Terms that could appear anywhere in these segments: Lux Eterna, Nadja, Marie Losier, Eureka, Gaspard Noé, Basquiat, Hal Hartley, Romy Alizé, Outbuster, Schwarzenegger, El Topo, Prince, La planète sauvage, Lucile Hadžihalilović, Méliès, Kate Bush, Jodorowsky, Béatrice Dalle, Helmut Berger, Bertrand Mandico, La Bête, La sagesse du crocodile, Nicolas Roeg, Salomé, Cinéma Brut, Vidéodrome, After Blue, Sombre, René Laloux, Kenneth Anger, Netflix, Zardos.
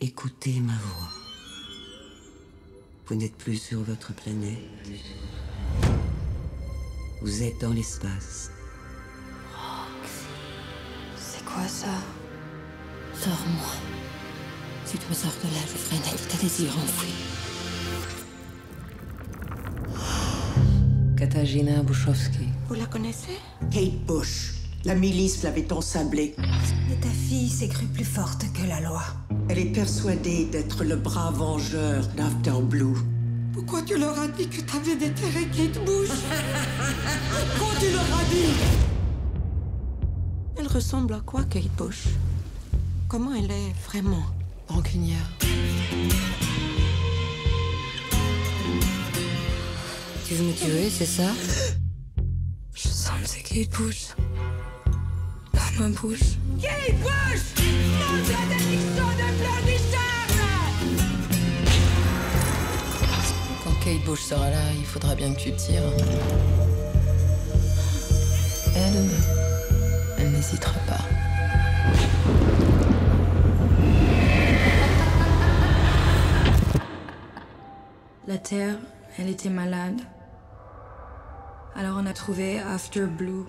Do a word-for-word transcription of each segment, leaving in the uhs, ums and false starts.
Écoutez ma voix. Vous n'êtes plus sur votre planète. Vous êtes dans l'espace. Roxy, c'est quoi ça? Sors-moi. Si tu me sors de là, je ferai un habitat désir enfoui. Katagina Bouchovski. Vous la connaissez? Kate Bush. La milice l'avait ensablée. Mais ta fille s'est crue plus forte que la loi. Elle est persuadée d'être le bras vengeur d'After Blue. Pourquoi tu leur as dit que t'avais déterré Kate Bush? Pourquoi tu leur as dit? Elle ressemble à quoi, Kate Bush? Comment elle est vraiment? Rancunière. Tu veux me tuer, c'est ça? Je sens que c'est Kate Bush. Dans ma bouche. Kate Bush! Nom d'interdiction de Quand Kate Bush sera là, il faudra bien que tu tires. Elle, elle n'hésitera pas. La Terre, elle était malade. Alors on a trouvé After Blue.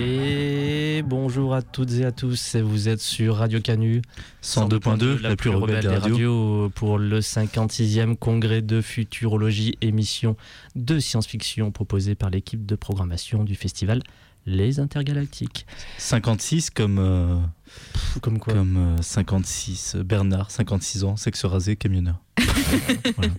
Et bonjour à toutes et à tous, vous êtes sur Radio Canu cent deux point deux, la, la plus rebelle, rebelle des radios, radio pour le cinquante-sixième congrès de futurologie, émission de science-fiction proposée par l'équipe de programmation du festival Les Intergalactiques. cinquante-six comme... Euh... Comme quoi? Comme euh, cinquante-six, Bernard, cinquante-six ans, sexe rasé, camionneur. Voilà.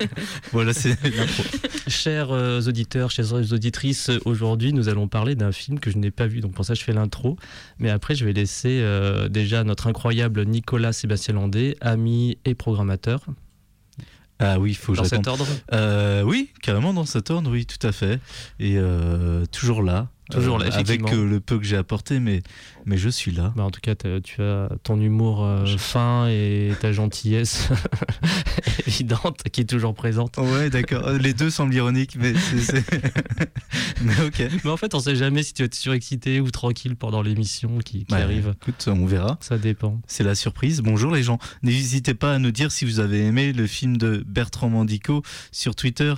Voilà, c'est l'intro. Chers euh, auditeurs, chères auditrices, aujourd'hui nous allons parler d'un film que je n'ai pas vu, donc pour ça je fais l'intro. Mais après je vais laisser euh, déjà notre incroyable Nicolas Sébastien Landé, ami et programmateur. Ah oui, il faut que j'attende. Dans cet ordre euh, Oui, carrément dans cet ordre, oui, tout à fait. Et euh, toujours là. Toujours là, euh, avec euh, le peu que j'ai apporté, mais, mais je suis là. Bah en tout cas, tu as ton humour euh, fin et ta gentillesse évidente qui est toujours présente. Ouais, d'accord. Les deux semblent ironiques, mais c'est, c'est... mais ok. Mais en fait, on ne sait jamais si tu vas être surexcité ou tranquille pendant l'émission qui, qui bah, arrive. Écoute, on verra. Ça dépend. C'est la surprise. Bonjour les gens. N'hésitez pas à nous dire si vous avez aimé le film de Bertrand Mandico sur Twitter.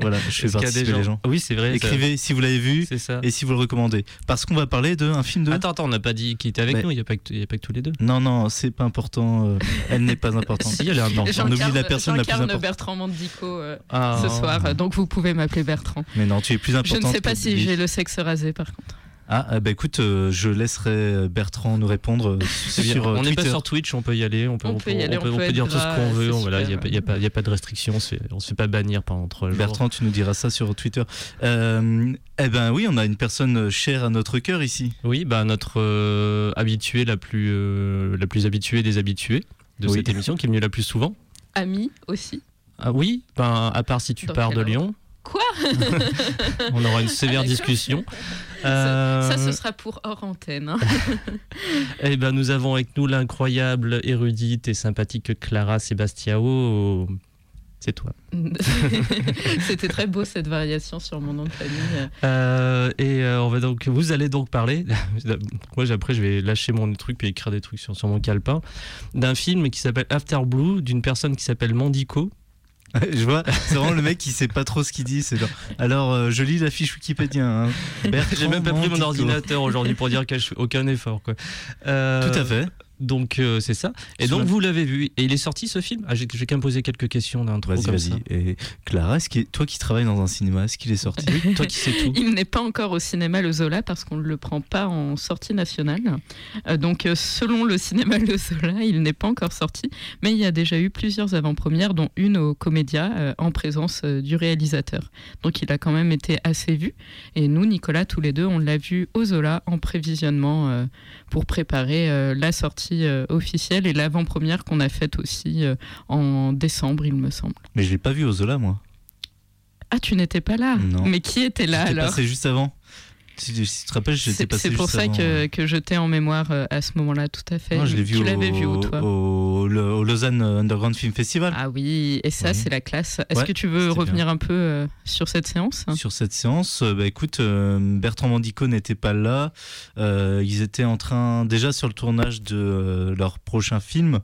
Voilà, je fais partie des gens. gens. Oui, c'est vrai. Écrivez ça. Si vous l'avez vu. C'est ça. Et si vous le recommandez, parce qu'on va parler d'un film de... Attends, attends, on n'a pas dit qui était avec mais... nous, il n'y a, a pas que tous les deux. Non, non, c'est pas important, euh, elle n'est pas importante. Si, elle est importante. On oublie la personne la plus importante. Bertrand Mandico euh, ah, ce soir, euh, donc vous pouvez m'appeler Bertrand. Mais non, tu es plus importante. Je ne sais pas si j'ai le sexe rasé par contre. Ah bah écoute, euh, je laisserai Bertrand nous répondre sur Twitter. On n'est pas sur Twitch, on peut y aller, on peut, on peut, on aller, on peut, on peut dire gras, tout ce qu'on veut, voilà, il n'y a, a, a pas de restriction, on ne se fait pas bannir pendant trois jours. Bertrand, tu nous diras ça sur Twitter. Euh, eh ben oui, on a une personne chère à notre cœur ici. Oui, bah notre euh, habituée, la plus, euh, la plus habituée des habitués de oui. cette émission, qui est venue la plus souvent. Ami aussi. Ah oui, ben, à part si tu Dans pars de Lyon. Quoi? On aura une sévère discussion. Euh... Ça, ça, ce sera pour hors antenne. Hein. Eh ben, nous avons avec nous l'incroyable, érudite et sympathique Clara Sébastiao. C'est toi. C'était très beau cette variation sur mon nom de famille. Euh, et euh, on va donc, vous allez donc parler. Moi, après, je vais lâcher mon truc puis écrire des trucs sur, sur mon calepin d'un film qui s'appelle After Blue, d'une personne qui s'appelle Mandico. Je vois, c'est vraiment le mec qui sait pas trop ce qu'il dit. C'est genre, alors, euh, je lis la fiche Wikipédia. Hein. J'ai même pas pris mon ordinateur aujourd'hui pour dire que je fais aucun effort. Quoi. Euh, Tout à fait. Donc, euh, c'est ça. Et Sous donc, la... vous l'avez vu. Et il est sorti ce film ah, j'ai, j'ai quand même posé quelques questions d'intro. Vas-y, comme vas-y. Ça. Et Clara, est-ce que, toi qui travailles dans un cinéma, est-ce qu'il est sorti? Oui, toi qui sais tout. Il n'est pas encore au cinéma Le Zola parce qu'on ne le prend pas en sortie nationale. Euh, donc, selon le cinéma Le Zola, il n'est pas encore sorti. Mais il y a déjà eu plusieurs avant-premières, dont une au Comédia, euh, en présence euh, du réalisateur. Donc, il a quand même été assez vu. Et nous, Nicolas, tous les deux, on l'a vu au Zola en prévisionnement euh, pour préparer euh, la sortie sortie euh, officielle et l'avant-première qu'on a faite aussi euh, en décembre, il me semble. Mais je l'ai pas vu au Zola, moi. Ah, tu n'étais pas là? Non. Mais qui était là alors? J'étais passé juste avant. Si tu te rappelles, j'étais passé juste avant. C'est pour ça que, que je t'ai en mémoire à ce moment-là, tout à fait. Non, je l'ai vu tu au, l'avais vu où, toi? Au, au Lausanne Underground Film Festival. Ah oui, et ça, oui. C'est la classe. Est-ce ouais, que tu veux revenir bien. un peu euh, sur cette séance? Sur cette séance, bah, écoute, euh, Bertrand Mandico n'était pas là. Euh, ils étaient en train, déjà sur le tournage de euh, leur prochain film.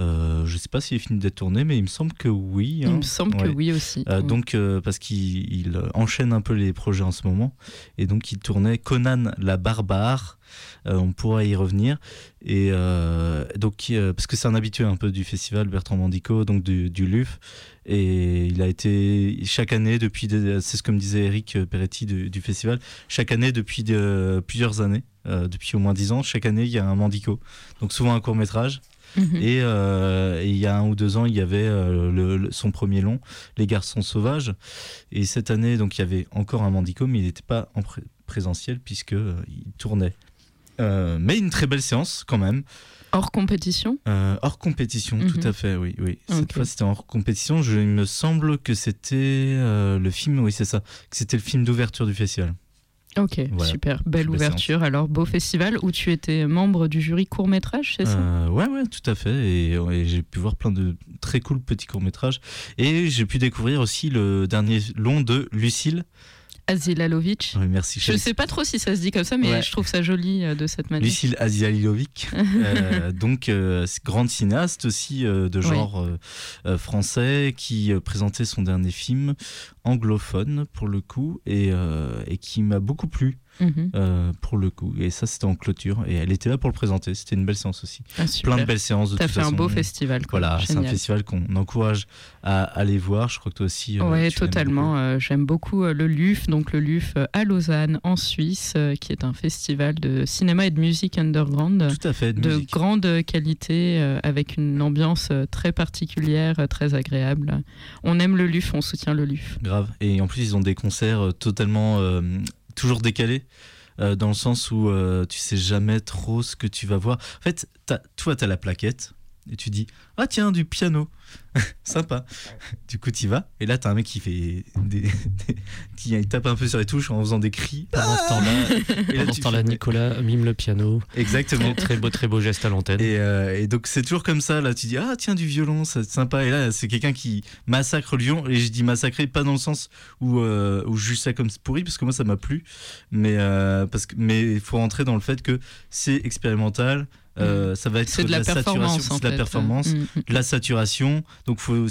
Euh, je ne sais pas s'il est fini d'être tourné, mais il me semble que oui. Hein. Il me semble ouais. que oui aussi. Euh, oui. Donc, euh, parce qu'il il enchaîne un peu les projets en ce moment. Et donc, il tournait Conan la Barbare. Euh, on pourra y revenir. Et euh, donc, euh, parce que c'est un habitué un peu du festival, Bertrand Mandico, donc du, du L U F. Et il a été chaque année, depuis, des, c'est ce que me disait Eric Peretti du, du festival, chaque année depuis de, plusieurs années, euh, depuis au moins dix ans, chaque année, il y a un Mandico. Donc, souvent un court-métrage. Et, euh, et il y a un ou deux ans, il y avait euh, le, le, son premier long, Les Garçons Sauvages. Et cette année, donc, il y avait encore un Mandico, mais il n'était pas en pré- présentiel puisqu'il euh, tournait. Euh, mais une très belle séance quand même. Hors compétition euh, Hors compétition, mm-hmm. tout à fait, oui. oui. Cette okay. fois, c'était hors compétition. Je, il me semble que c'était euh, le film, oui, c'est ça, que c'était le film d'ouverture du festival. Ok, voilà. Super, belle ouverture. Alors, beau festival où tu étais membre du jury court-métrage, c'est ça? euh, Ouais, ouais, tout à fait. Et, et j'ai pu voir plein de très cool petits courts-métrages. Et j'ai pu découvrir aussi le dernier long de Lucile Hadžihalilović. Oui, merci. Je ne sais pas trop si ça se dit comme ça, mais ouais. je trouve ça joli euh, de cette manière. Lucile Hadžihalilović, euh, donc euh, grande cinéaste aussi euh, de genre oui. euh, euh, français, qui euh, présentait son dernier film anglophone pour le coup et, euh, et qui m'a beaucoup plu. Mmh. Euh, pour le coup, et ça c'était en clôture et elle était là pour le présenter, c'était une belle séance aussi. Ah, plein de belles séances de toute façon. T'as fait un beau festival quoi. Voilà, génial. C'est un festival qu'on encourage à aller voir, je crois que toi aussi. Oui, euh, totalement, beaucoup. Euh, j'aime beaucoup euh, le L U F, donc le L U F euh, à Lausanne en Suisse, euh, qui est un festival de cinéma et de musique underground. Tout à fait, de, de grande qualité, euh, avec une ambiance euh, très particulière, euh, très agréable. On aime le L U F, on soutient le L U F. Grave, et en plus ils ont des concerts euh, totalement... Euh, toujours décalé, euh, dans le sens où euh, tu sais jamais trop ce que tu vas voir. En fait, t'as, toi, tu as la plaquette et tu dis « Ah tiens, du piano !» Sympa. Du coup, tu y vas et là, tu as un mec qui fait des, des, qui tape un peu sur les touches en faisant des cris. Pendant ce temps-là, et là, pendant ce temps-là fais... Nicolas mime le piano. Exactement. Très beau, très beau geste à l'antenne. Et, euh, et donc, c'est toujours comme ça. Là, tu dis « Ah tiens, du violon, c'est sympa !» Et là, c'est quelqu'un qui massacre le violon. Et je dis « massacrer » pas dans le sens où, euh, où je juge ça comme pourri, parce que moi, ça m'a plu. Mais euh, il faut rentrer dans le fait que c'est expérimental. Euh, ça va être c'est de, de la, la saturation, c'est de la fait. performance, mmh. de la saturation. Donc, faut,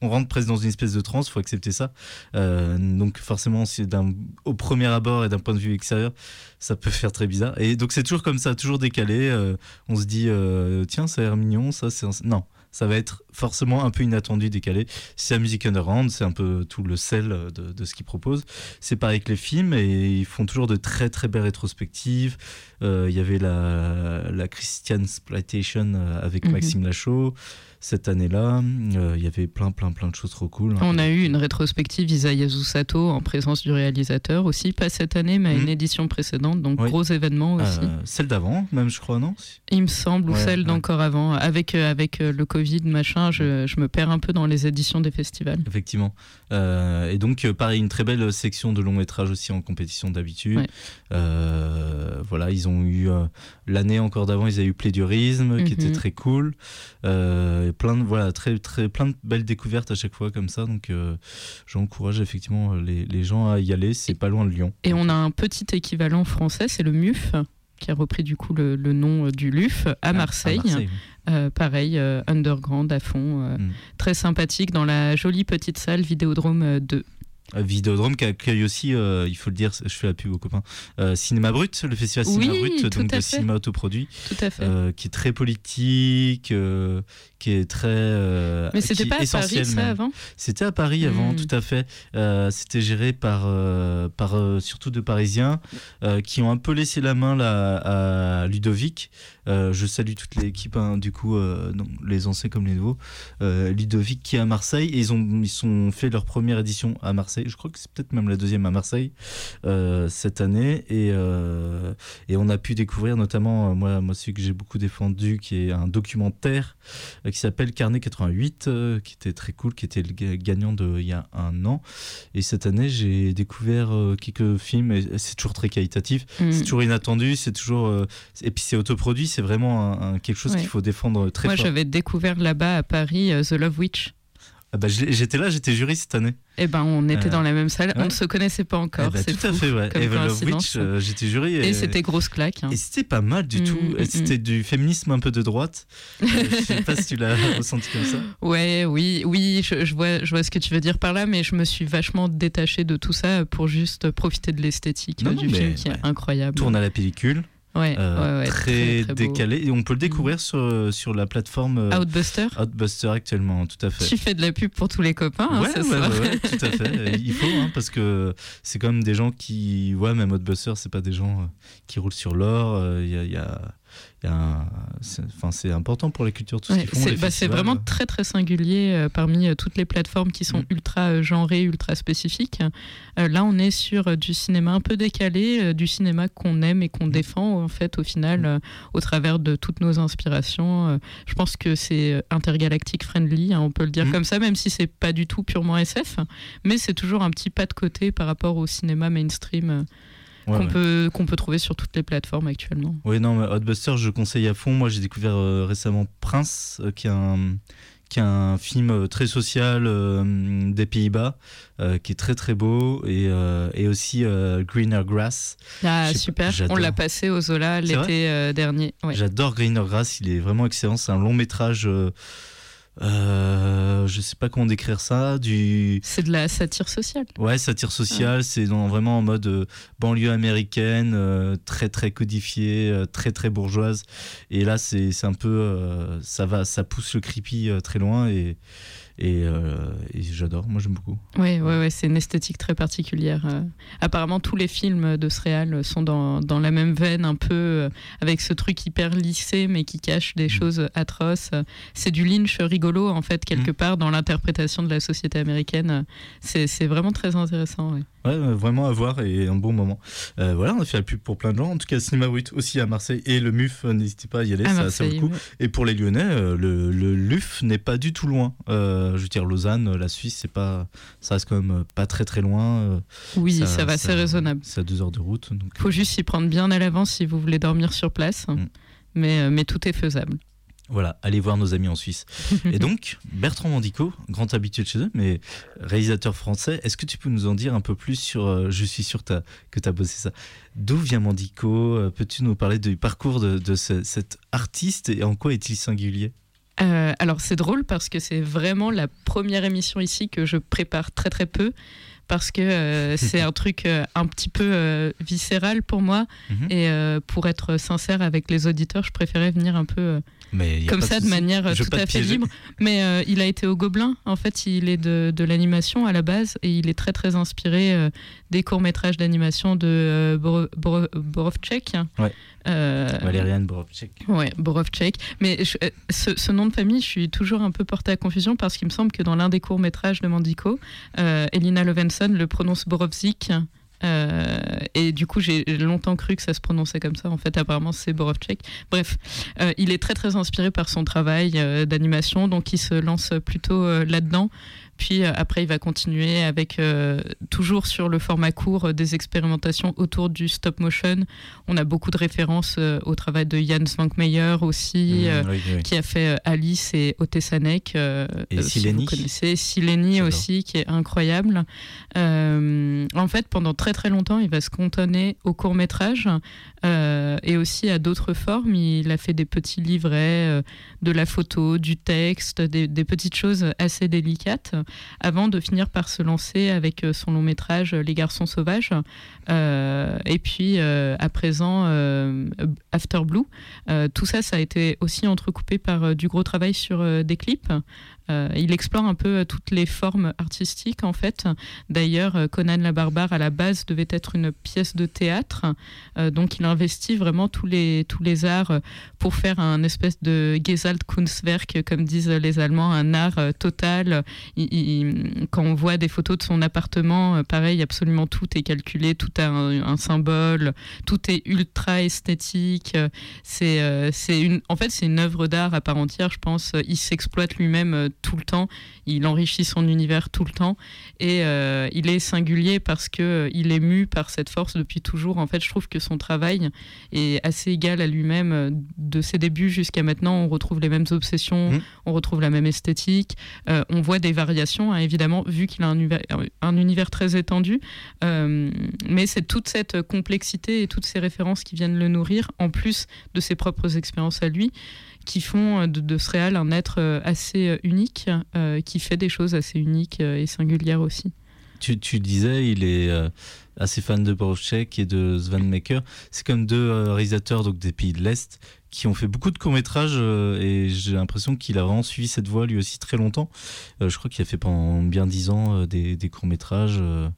on rentre presque dans une espèce de transe. Faut accepter ça. Euh, donc, forcément, c'est d'un, au premier abord et d'un point de vue extérieur, ça peut faire très bizarre. Et donc, c'est toujours comme ça, toujours décalé. Euh, on se dit, euh, tiens, ça a l'air mignon, ça. C'est un... Non, ça va être forcément un peu inattendu, décalé. C'est la musique underground, c'est un peu tout le sel de, de ce qu'ils proposent. C'est pareil que les films, et ils font toujours de très très belles rétrospectives. Il euh, y avait la, la Christian Splitation avec Maxime mmh. Lachaud cette année-là. Il euh, y avait plein plein plein de choses trop cool. On a eu une rétrospective Isayasu Sato en présence du réalisateur aussi, pas cette année, mais à une mmh. édition précédente, donc oui. gros événement aussi. Euh, celle d'avant, même je crois, non ? Il me semble, ouais, ou celle ouais. d'encore avant, avec, avec le Covid, machin. Je, je me perds un peu dans les éditions des festivals. Effectivement. Euh, et donc, pareil, une très belle section de long métrage aussi en compétition d'habitude. Ouais. Euh, voilà, ils ont eu... Euh, l'année encore d'avant, ils avaient eu Plédurisme, mm-hmm. qui était très cool. Euh, plein, de, voilà, très, très, plein de belles découvertes à chaque fois, comme ça. Donc, euh, j'encourage effectivement les, les gens à y aller. C'est et, pas loin de Lyon. Et on a un petit équivalent français, c'est le M U F, qui a repris du coup le, le nom du L U F, à Marseille. À Marseille. Euh, pareil, euh, underground à fond, euh, mm. très sympathique dans la jolie petite salle Vidéodrome deux. Vidéodrome qui accueille aussi, euh, il faut le dire, je fais la pub aux copains, euh, Cinéma Brut, le festival oui, Cinéma Brut, donc de cinéma autoproduit, euh, qui est très politique, euh, qui est très euh, mais c'était pas à Paris ça avant ? C'était à Paris avant, mmh. tout à fait. Euh, c'était géré par, euh, par euh, surtout de Parisiens euh, qui ont un peu laissé la main là, à Ludovic. Euh, je salue toute l'équipe, hein, du coup, euh, donc, les anciens comme les nouveaux. Euh, Ludovic qui est à Marseille, et ils ont ils ont fait leur première édition à Marseille. Marseille. Je crois que c'est peut-être même la deuxième à Marseille euh, cette année. Et, euh, et on a pu découvrir notamment, euh, moi, moi celui que j'ai beaucoup défendu, qui est un documentaire euh, qui s'appelle Carnet quatre-vingt-huit, euh, qui était très cool, qui était le gagnant de, il y a un an. Et cette année, j'ai découvert euh, quelques films. Et c'est toujours très qualitatif, mmh. c'est toujours inattendu, c'est toujours... Euh, et puis c'est autoproduit, c'est vraiment un, un, quelque chose ouais. qu'il faut défendre très moi, fort. Moi, j'avais découvert là-bas à Paris euh, The Love Witch. Ah bah, j'étais là, j'étais jury cette année. Eh ben, on était euh... dans la même salle, ouais. on ne se connaissait pas encore. Eh ben, c'est tout, tout à fait, ouais. Et The Love Witch, euh, j'étais jury. Et, et c'était grosse claque. Hein. Et c'était pas mal du mmh, tout. Mmh, c'était mmh. du féminisme un peu de droite. euh, je ne sais pas si tu l'as ressenti comme ça. Ouais, oui, oui je, je, vois, je vois ce que tu veux dire par là, mais je me suis vachement détachée de tout ça pour juste profiter de l'esthétique non, du mais, film qui ouais. est incroyable. Tourne à la pellicule. Ouais, euh, ouais, ouais, très, très, très décalé beau. Et on peut le découvrir mmh. sur, sur la plateforme euh, Outbuster Outbuster actuellement, tout à fait. Tu fais de la pub pour tous les copains ouais, hein, ouais, ouais, ouais, ouais, tout à fait, il faut hein, parce que c'est quand même des gens qui ouais, même Outbuster c'est pas des gens euh, qui roulent sur l'or, il euh, y a, y a... Un... C'est... Enfin, c'est important pour la culture tout ce ouais, qu'ils font, c'est, bah, c'est vraiment très très singulier euh, parmi euh, toutes les plateformes qui sont mmh. ultra euh, genrées, ultra spécifiques. Euh, là on est sur euh, du cinéma un peu décalé, euh, du cinéma qu'on aime et qu'on mmh. défend en fait au final euh, au travers de toutes nos inspirations. Euh, je pense que c'est intergalactique friendly, hein, on peut le dire mmh. comme ça, même si c'est pas du tout purement S F, mais c'est toujours un petit pas de côté par rapport au cinéma mainstream euh, Ouais, qu'on, ouais. peut, qu'on peut trouver sur toutes les plateformes actuellement. Oui, non, mais Outbuster, je conseille à fond. Moi, j'ai découvert euh, récemment Prince, euh, qui est un... qui est un film très social euh, des Pays-Bas, euh, qui est très très beau, et, euh, et aussi euh, Greener Grass. Ah J'sais super, pas, on l'a passé au Zola c'est l'été euh, dernier. Ouais. J'adore Greener Grass, il est vraiment excellent, c'est un long métrage... Euh, Euh, je sais pas comment décrire ça. Du... C'est de la satire sociale. Ouais, satire sociale. Ouais. C'est dans, vraiment en mode euh, banlieue américaine, euh, très très codifiée, euh, très très bourgeoise. Et là, c'est c'est un peu, euh, ça va, ça pousse le creepy euh, très loin et et, euh, et j'adore. Moi, j'aime beaucoup. Ouais, ouais, ouais. C'est une esthétique très particulière. Euh, apparemment, tous les films de ce réal sont dans dans la même veine, un peu euh, avec ce truc hyper lissé, mais qui cache des mmh. choses atroces. C'est du Lynch rigolo en fait quelque mmh. part dans l'interprétation de la société américaine, c'est, c'est vraiment très intéressant. Ouais. Ouais, vraiment à voir et un bon moment. Euh, voilà, on a fait la pub pour plein de gens. En tout cas, Cinéma Brut aussi à Marseille et le M U F, n'hésitez pas à y aller, à ça, ça vaut le coup. Oui. Et pour les Lyonnais, le, le L U F n'est pas du tout loin. Euh, je veux dire, Lausanne, la Suisse, c'est pas, ça reste quand même pas très très loin. Oui, ça, ça va, ça, c'est raisonnable. C'est à deux heures de route. Donc... faut juste s'y prendre bien à l'avance si vous voulez dormir sur place, mmh. mais, mais tout est faisable. Voilà, allez voir nos amis en Suisse. Et donc, Bertrand Mandico, grand habitué de chez eux, mais réalisateur français, est-ce que tu peux nous en dire un peu plus sur... Euh, je suis sûr t'as, que tu as bossé ça. D'où vient Mandico ? Peux-tu nous parler du parcours de, de ce, cet artiste et en quoi est-il singulier ? Euh, alors, c'est drôle parce que c'est vraiment la première émission ici que je prépare très très peu. Parce que euh, c'est un truc euh, un petit peu euh, viscéral pour moi. Mm-hmm. Et euh, pour être sincère avec les auditeurs, je préférais venir un peu euh, mais comme ça, de, de manière euh, tout à fait libre. Mais euh, il a été au Gobelin. En fait, il est de, de l'animation à la base. Et il est très, très inspiré euh, des courts-métrages d'animation de euh, Bor- Bor- Borowczyk. Ouais. Euh, Valériane Borowczyk. Ouais, Borowczyk. Mais je, ce, ce nom de famille, je suis toujours un peu portée à confusion parce qu'il me semble que dans l'un des courts-métrages de Mandico, euh, Elina Lovenson le prononce Borowczyk euh, et du coup j'ai longtemps cru que ça se prononçait comme ça, en fait apparemment c'est Borowczyk. Bref, euh, il est très très inspiré par son travail euh, d'animation, donc il se lance plutôt euh, là-dedans. Puis euh, après il va continuer avec euh, toujours sur le format court euh, des expérimentations autour du stop motion. On a beaucoup de références euh, au travail de Jan Švankmajer aussi, mmh, euh, oui, oui. qui a fait euh, Alice et Otesanek euh, et euh, si vous connaissez Sileni aussi, qui est incroyable. Euh, en fait pendant très très longtemps il va se cantonner au court métrage euh, et aussi à d'autres formes. Il a fait des petits livrets, euh, de la photo, du texte, des, des petites choses assez délicates avant de finir par se lancer avec son long métrage Les Garçons Sauvages, euh, et puis euh, à présent euh, After Blue. Euh, tout ça, ça a été aussi entrecoupé par euh, du gros travail sur euh, des clips Euh, il explore un peu toutes les formes artistiques, en fait. D'ailleurs, Conan la Barbare, à la base, devait être une pièce de théâtre. Euh, donc, il investit vraiment tous les, tous les arts pour faire un espèce de Gesamtkunstwerk, comme disent les Allemands, un art total. Il, il, quand on voit des photos de son appartement, pareil, absolument tout est calculé, tout a un, un symbole, tout est ultra esthétique. C'est, euh, c'est une, en fait, c'est une œuvre d'art à part entière, je pense. Il s'exploite lui-même tout le temps, il enrichit son univers tout le temps, et euh, il est singulier parce qu'il euh, est mu par cette force depuis toujours. En fait, je trouve que son travail est assez égal à lui-même. De ses débuts jusqu'à maintenant, on retrouve les mêmes obsessions, mmh. on retrouve la même esthétique, euh, on voit des variations, hein, évidemment, vu qu'il a un univers, un univers très étendu, euh, mais c'est toute cette complexité et toutes ces références qui viennent le nourrir, en plus de ses propres expériences à lui, qui font de, de ce réal un être assez unique, euh, qui fait des choses assez uniques et singulières aussi. Tu, tu disais, il est euh, assez fan de Borowczyk et de Švankmajer. C'est comme deux euh, réalisateurs donc, des pays de l'Est qui ont fait beaucoup de courts-métrages euh, et j'ai l'impression qu'il a vraiment suivi cette voie lui aussi très longtemps. Euh, je crois qu'il a fait pendant bien dix ans euh, des, des courts-métrages euh,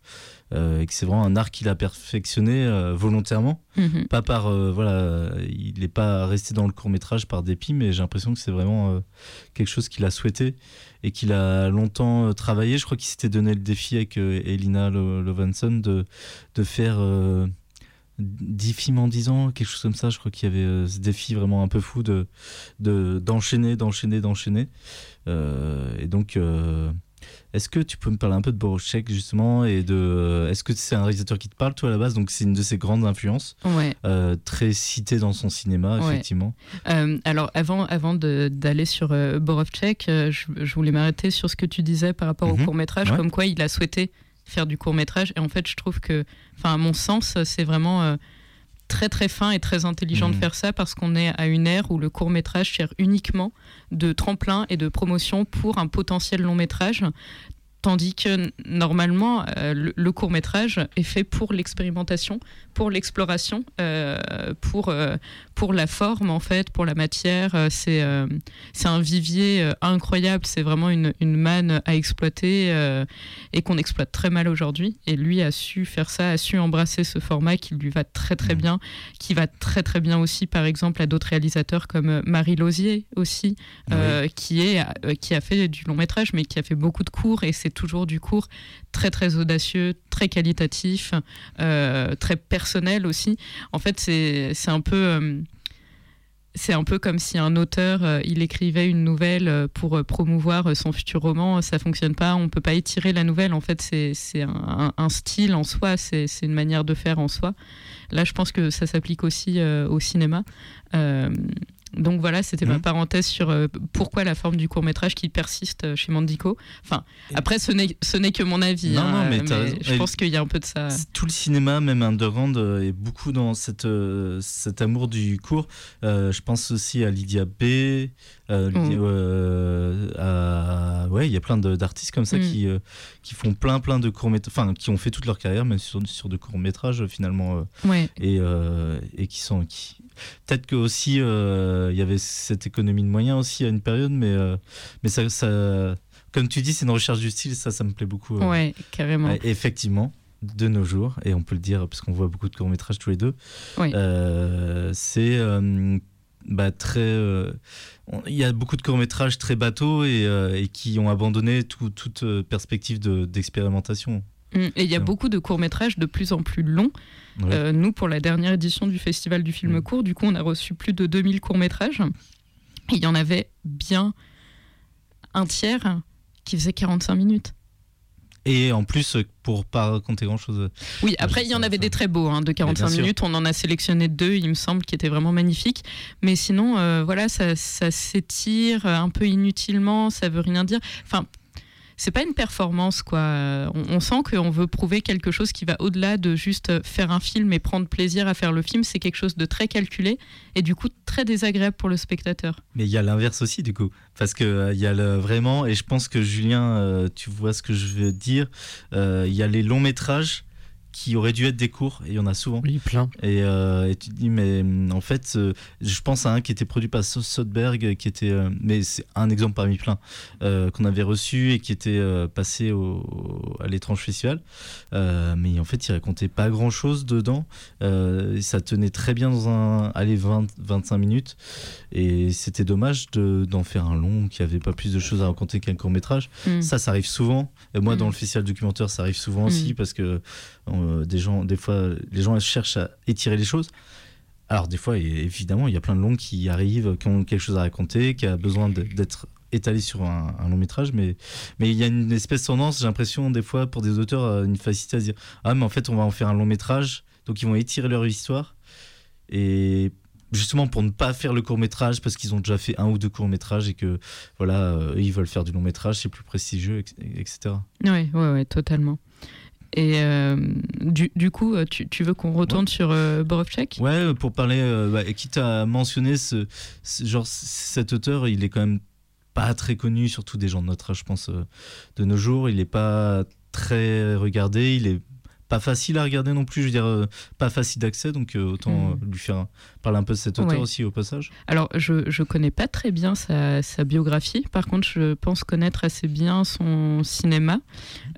euh, et que c'est vraiment un art qu'il a perfectionné euh, volontairement. Mm-hmm. Pas par, euh, voilà, il n'est pas resté dans le court-métrage par dépit, mais j'ai l'impression que c'est vraiment euh, quelque chose qu'il a souhaité et qu'il a longtemps euh, travaillé. Je crois qu'il s'était donné le défi avec euh, Elina Lovenson de, de faire... Euh, dix films en dix ans, quelque chose comme ça. Je crois qu'il y avait euh, ce défi vraiment un peu fou de, de, d'enchaîner, d'enchaîner, d'enchaîner. Euh, et donc, euh, est-ce que tu peux me parler un peu de Borowczyk, justement, et de, euh, est-ce que c'est un réalisateur qui te parle, toi, à la base? Donc, c'est une de ses grandes influences, ouais. euh, très citée dans son cinéma, ouais. effectivement. Euh, alors, avant, avant de, d'aller sur euh, Borowczyk, euh, je, je voulais m'arrêter sur ce que tu disais par rapport mmh, au court-métrage, ouais. comme quoi il a souhaité faire du court-métrage, et en fait je trouve que, enfin à mon sens, c'est vraiment euh, très très fin et très intelligent mmh. de faire ça, parce qu'on est à une ère où le court-métrage sert uniquement de tremplin et de promotion pour un potentiel long-métrage, tandis que normalement euh, le, le court-métrage est fait pour l'expérimentation, pour l'exploration, euh, pour, euh, pour la forme en fait, pour la matière. Euh, c'est, euh, c'est un vivier euh, incroyable, c'est vraiment une, une manne à exploiter euh, et qu'on exploite très mal aujourd'hui, et lui a su faire ça, a su embrasser ce format qui lui va très très bien, qui va très très bien aussi par exemple à d'autres réalisateurs comme Marie Losier aussi, euh, oui. qui, est, euh, qui a fait du long-métrage mais qui a fait beaucoup de courts, et c'est toujours du cours très très audacieux, très qualitatif, euh, très personnel aussi. En fait, c'est, c'est un peu... Euh C'est un peu comme si un auteur, euh, il écrivait une nouvelle pour euh, promouvoir euh, son futur roman, ça fonctionne pas, on peut pas étirer la nouvelle, en fait c'est, c'est un, un style en soi, c'est, c'est une manière de faire en soi. Là je pense que ça s'applique aussi euh, au cinéma. Euh, donc voilà, c'était mmh. ma parenthèse sur euh, pourquoi la forme du court-métrage qui persiste chez Mandico. Enfin, et après ce n'est, ce n'est que mon avis, non, hein, non, mais mais je pense qu'il y a un peu de ça. Tout le cinéma, même underground, est beaucoup dans cette, euh, cet amour du court. Euh, je Je pense aussi à Lydia B, à Lydia, mmh. euh, à, ouais, il y a plein de, d'artistes comme ça mmh. qui euh, qui font plein plein de courts métrages, enfin qui ont fait toute leur carrière même sur sur de courts métrages finalement, euh, ouais. et euh, et qui sont qui peut-être que aussi il euh, y avait cette économie de moyens aussi à une période, mais euh, mais ça, ça comme tu dis, c'est une recherche du style, ça ça me plaît beaucoup. Euh, ouais, carrément. Euh, effectivement. De nos jours, et on peut le dire parce qu'on voit beaucoup de courts métrages tous les deux. Oui. Euh, c'est euh, Bah, très, euh, on, il y a beaucoup de courts-métrages très bateaux et, euh, et qui ont abandonné tout, toute perspective de, d'expérimentation. Et il y a beaucoup de courts-métrages de plus en plus longs. Ouais. Euh, nous, pour la dernière édition du Festival du film ouais. court, du coup, on a reçu plus de deux mille courts-métrages. Et il y en avait bien un tiers qui faisait quarante-cinq minutes. Et en plus, pour pas raconter grand-chose. Oui, après, il y en avait des très beaux, hein, de quarante-cinq minutes. On en a sélectionné deux, il me semble, qui étaient vraiment magnifiques. Mais sinon, euh, voilà, ça, ça s'étire un peu inutilement, ça veut rien dire. Enfin, c'est pas une performance, quoi. On, on sent qu'on veut prouver quelque chose qui va au-delà de juste faire un film et prendre plaisir à faire le film. C'est quelque chose de très calculé et du coup très désagréable pour le spectateur. Mais il y a l'inverse aussi, du coup. Parce qu'il euh, y a le, vraiment, et je pense que Julien, euh, tu vois ce que je veux dire, il euh, y a les longs métrages qui auraient dû être des cours, et il y en a souvent. Oui, plein. Et, euh, et tu te dis, mais en fait, euh, je pense à un qui était produit par Soderbergh, qui était, euh, mais c'est un exemple parmi plein, euh, qu'on avait reçu et qui était euh, passé au, à l'Étrange Festival. Euh, mais en fait, il racontait pas grand-chose dedans. Euh, ça tenait très bien dans un, allez, vingt, vingt-cinq minutes. Et c'était dommage de, d'en faire un long qui avait pas plus de choses à raconter qu'un court-métrage. Mmh. Ça, ça arrive souvent. Et moi, mmh. dans le festival documentaire, ça arrive souvent mmh. aussi, parce que euh, des gens, des fois, les gens cherchent à étirer les choses. Alors, des fois, évidemment, il y a plein de longs qui arrivent, qui ont quelque chose à raconter, qui a besoin de, d'être étalé sur un, un long métrage, mais, mais il y a une espèce de tendance, j'ai l'impression, des fois, pour des auteurs, une facilité à se dire « Ah, mais en fait, on va en faire un long métrage, donc ils vont étirer leur histoire. » Et justement, pour ne pas faire le court-métrage, parce qu'ils ont déjà fait un ou deux courts-métrages et que, voilà, eux, ils veulent faire du long-métrage, c'est plus prestigieux, et cetera. Oui, ouais, ouais, totalement. Et euh, du, du coup, tu, tu veux qu'on retourne ouais. sur euh, Borowczyk ? Ouais, pour parler, euh, bah, quitte à mentionner ce, ce genre, cet auteur, il est quand même pas très connu, surtout des gens de notre âge, je pense, euh, de nos jours. Il est pas très regardé, il est pas facile à regarder non plus, je veux dire, euh, pas facile d'accès, donc euh, autant euh, lui faire parler un peu de cet auteur ouais. aussi au passage. Alors, je je connais pas très bien sa sa biographie, par contre, je pense connaître assez bien son cinéma.